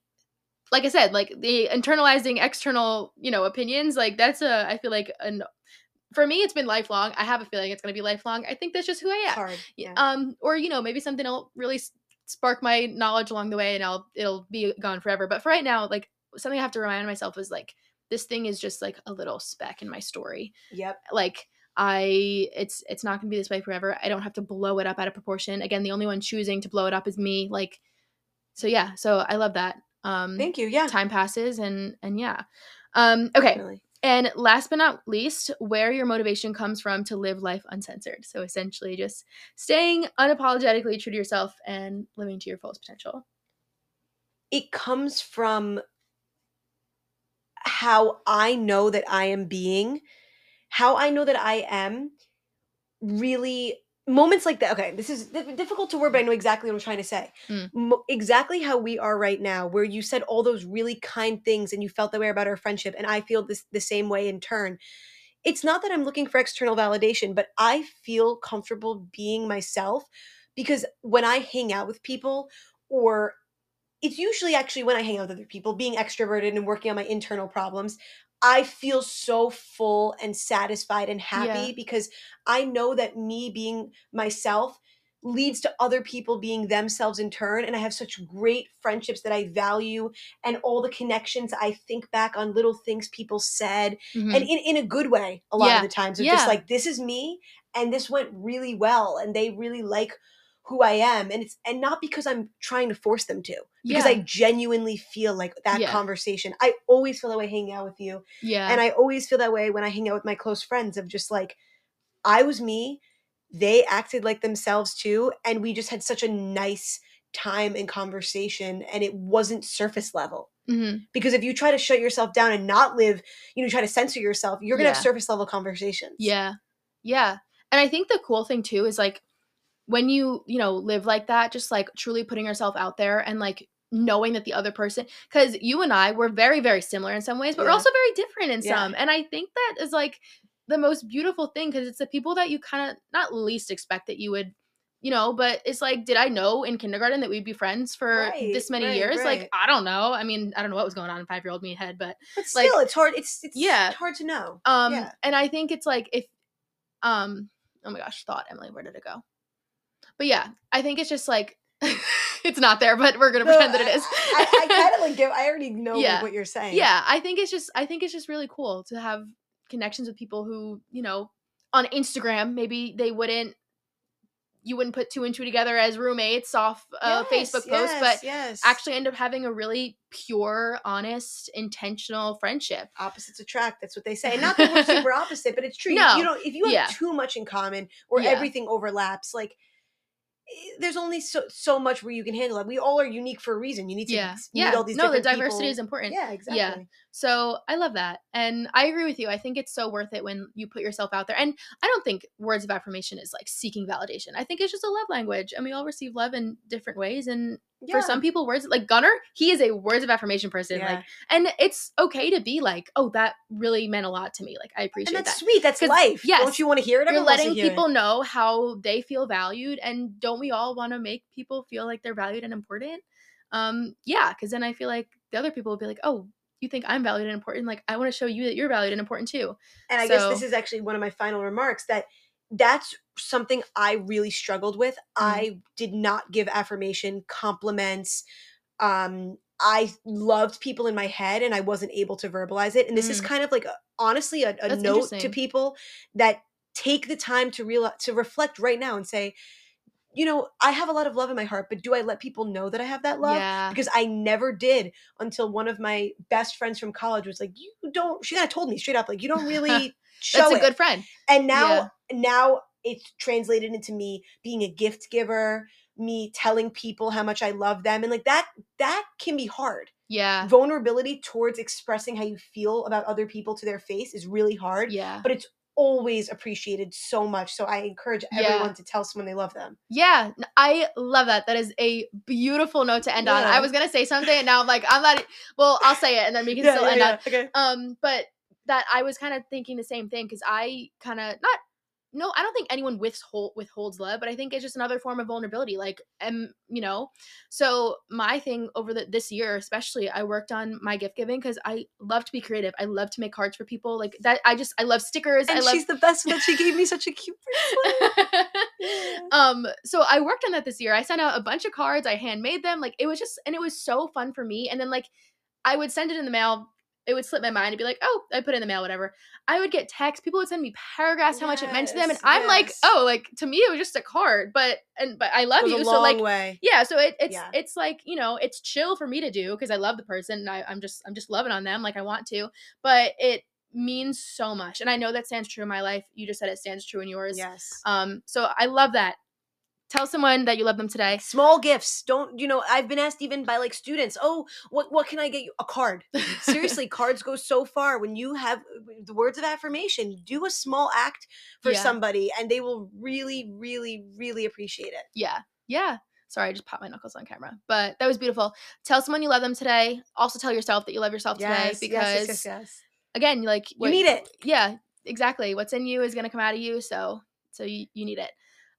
like I said, like the internalizing external, you know, opinions, like that's a, I feel like an, for me, it's been lifelong. I have a feeling it's going to be lifelong. I think that's just who I am. It's hard. Yeah. Um, or, you know, maybe something will really spark my knowledge along the way and I'll, it'll be gone forever. But for right now, like something I have to remind myself is like, this thing is just like a little speck in my story. Yep. Like I, it's, it's not going to be this way forever. I don't have to blow it up out of proportion. Again, the only one choosing to blow it up is me. Like, so yeah. So I love that. Um, Thank you. Yeah. Time passes and, and yeah. Um, okay. Definitely. And last but not least, where your motivation comes from to live life uncensored. So essentially just staying unapologetically true to yourself and living to your fullest potential. It comes from how I know that I am being, how I know that I am really moments like that. Okay, this is difficult to word, but I know exactly what I'm trying to say. Mm. Mo- exactly how we are right now, where you said all those really kind things and you felt that way about our friendship, and I feel this the same way in turn. It's not that I'm looking for external validation, but I feel comfortable being myself because when I hang out with people, or it's usually actually when I hang out with other people, being extroverted and working on my internal problems, I feel so full and satisfied and happy yeah. because I know that me being myself leads to other people being themselves in turn. And I have such great friendships that I value and all the connections. I think back on little things people said mm-hmm. and in, in a good way a lot yeah. of the times. It's yeah. just like, this is me and this went really well and they really like who I am, and it's and not because I'm trying to force them to, because yeah. I genuinely feel like that yeah. conversation. I always feel that way hanging out with you. Yeah. And I always feel that way when I hang out with my close friends of just like, I was me, they acted like themselves too, and we just had such a nice time and conversation, and it wasn't surface level. Mm-hmm. Because if you try to shut yourself down and not live, you know, try to censor yourself, you're gonna yeah. have surface level conversations. Yeah. Yeah. And I think the cool thing too is like, when you, you know, live like that, just like truly putting yourself out there and like knowing that the other person, because you and I were very, very similar in some ways, but yeah. we're also very different in yeah. some. And I think that is like the most beautiful thing, because it's the people that you kind of not least expect that you would, you know, but it's like, did I know in kindergarten that we'd be friends for right, this many right, years? Right. Like, I don't know. I mean, I don't know what was going on in five-year-old me head, but, but like, still it's hard. It's, it's yeah. hard to know. Um, yeah. And I think it's like, if, um, oh my gosh, thought Emily, where did it go? But yeah, I think it's just like, it's not there, but we're going to no, pretend that I, it is. I, I kind of like give, I already know yeah. what you're saying. Yeah. I think it's just, I think it's just really cool to have connections with people who, you know, on Instagram, maybe they wouldn't, you wouldn't put two and two together as roommates off a yes, Facebook post, yes, but yes. actually end up having a really pure, honest, intentional friendship. Opposites attract. That's what they say. Not that we're super opposite, but it's true. No. You, you know, if you have yeah. too much in common or yeah. everything overlaps, like, there's only so, so much where you can handle it. We all are unique for a reason. You need to yeah. meet yeah. all these no, different people. No, the diversity people. Is important. Yeah, exactly. Yeah. So I love that. And I agree with you. I think it's so worth it when you put yourself out there. And I don't think words of affirmation is like seeking validation. I think it's just a love language, and we all receive love in different ways. And yeah. for some people, words like Gunnar, he is a words of affirmation person. Yeah. Like, and it's okay to be like, oh, that really meant a lot to me. Like, I appreciate that. And that's that. Sweet. That's life. Yes, don't you want to hear it? You're letting people it. Know how they feel valued, and don't we all want to make people feel like they're valued and important? Um, yeah, because then I feel like the other people will be like, oh, you think I'm valued and important? Like, I want to show you that you're valued and important too. And I so, guess this is actually one of my final remarks that that's something I really struggled with. Mm-hmm. I did not give affirmation, compliments. Um, I loved people in my head and I wasn't able to verbalize it. And this mm. is kind of like, a, honestly, a, a note to people that take the time to realize, to reflect right now and say, you know, I have a lot of love in my heart, but do I let people know that I have that love? Yeah. Because I never did until one of my best friends from college was like, you don't, she kind of told me straight up, like, you don't really show it. That's a good friend. And now, yeah. now it's translated into me being a gift giver, me telling people how much I love them. And like that, that can be hard. Yeah. Vulnerability towards expressing how you feel about other people to their face is really hard. Yeah. But it's always appreciated so much. So I encourage everyone yeah. to tell someone they love them. Yeah. I love that. That is a beautiful note to end yeah. on. I was going to say something and now I'm like, I'm not, well, I'll say it and then we can yeah, still yeah, end yeah. on. Okay. Um, but that I was kind of thinking the same thing because I kind of not, no, I don't think anyone withhold, withholds love, but I think it's just another form of vulnerability. Like, um, you know, so my thing over the, this year, especially, I worked on my gift giving because I love to be creative. I love to make cards for people like that. I just, I love stickers. And I love- she's the best one. She gave me such a cute bracelet. um, so I worked on that this year. I sent out a bunch of cards. I handmade them. Like it was just, and it was so fun for me. And then like, I would send it in the mail. It would slip my mind and be like, oh, I put it in the mail, whatever. I would get texts. People would send me paragraphs how yes, much it meant to them. And I'm yes. like, oh, like to me, it was just a card, but, and, but I love it was you. A long so like, way. yeah, so it, it's, yeah. it's like, you know, it's chill for me to do because I love the person and I, I'm just, I'm just loving on them. Like I want to, but it means so much. And I know that stands true in my life. You just said it stands true in yours. Yes. Um, so I love that. Tell someone that you love them today. Small gifts. Don't, you know, I've been asked even by like students, oh, what what can I get you? A card. Seriously, cards go so far. When you have the words of affirmation, do a small act for yeah. somebody and they will really, really, really appreciate it. Yeah. Yeah. Sorry, I just popped my knuckles on camera. But that was beautiful. Tell someone you love them today. Also tell yourself that you love yourself yes, today because, yes, yes, yes, yes. again, like. What, you need it. Yeah, exactly. What's in you is going to come out of you. So, so you, you need it.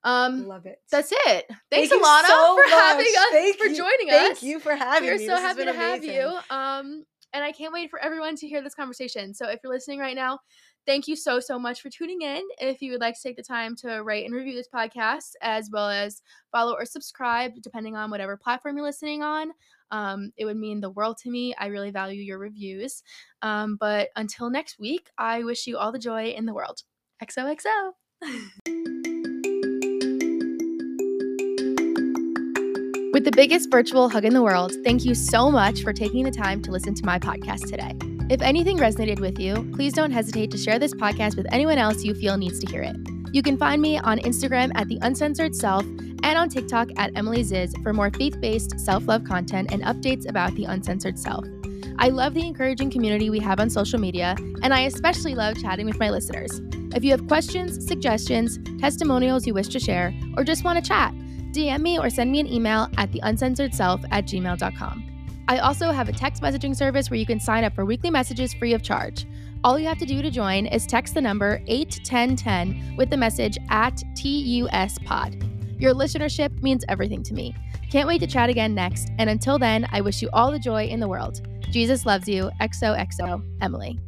Um, Love it. That's it. Thanks, Thank Elana, so for much. having us, Thank for joining you. us. Thank you for having We're me. We're so happy to have amazing. you. Um, and I can't wait for everyone to hear this conversation. So if you're listening right now, thank you so, so much for tuning in. If you would like to take the time to rate and review this podcast, as well as follow or subscribe, depending on whatever platform you're listening on, um, it would mean the world to me. I really value your reviews. Um, but until next week, I wish you all the joy in the world. X O X O. With the biggest virtual hug in the world, thank you so much for taking the time to listen to my podcast today. If anything resonated with you, please don't hesitate to share this podcast with anyone else you feel needs to hear it. You can find me on Instagram at The Uncensored Self and on TikTok at EmilyZizz for more faith-based self-love content and updates about The Uncensored Self. I love the encouraging community we have on social media, and I especially love chatting with my listeners. If you have questions, suggestions, testimonials you wish to share, or just want to chat, D M me or send me an email at the uncensored self at gmail dot com. I also have a text messaging service where you can sign up for weekly messages free of charge. All you have to do to join is text the number eight one zero one zero with the message at tuspod. Your listenership means everything to me. Can't wait to chat again next. And until then, I wish you all the joy in the world. Jesus loves you. X O X O, Emily.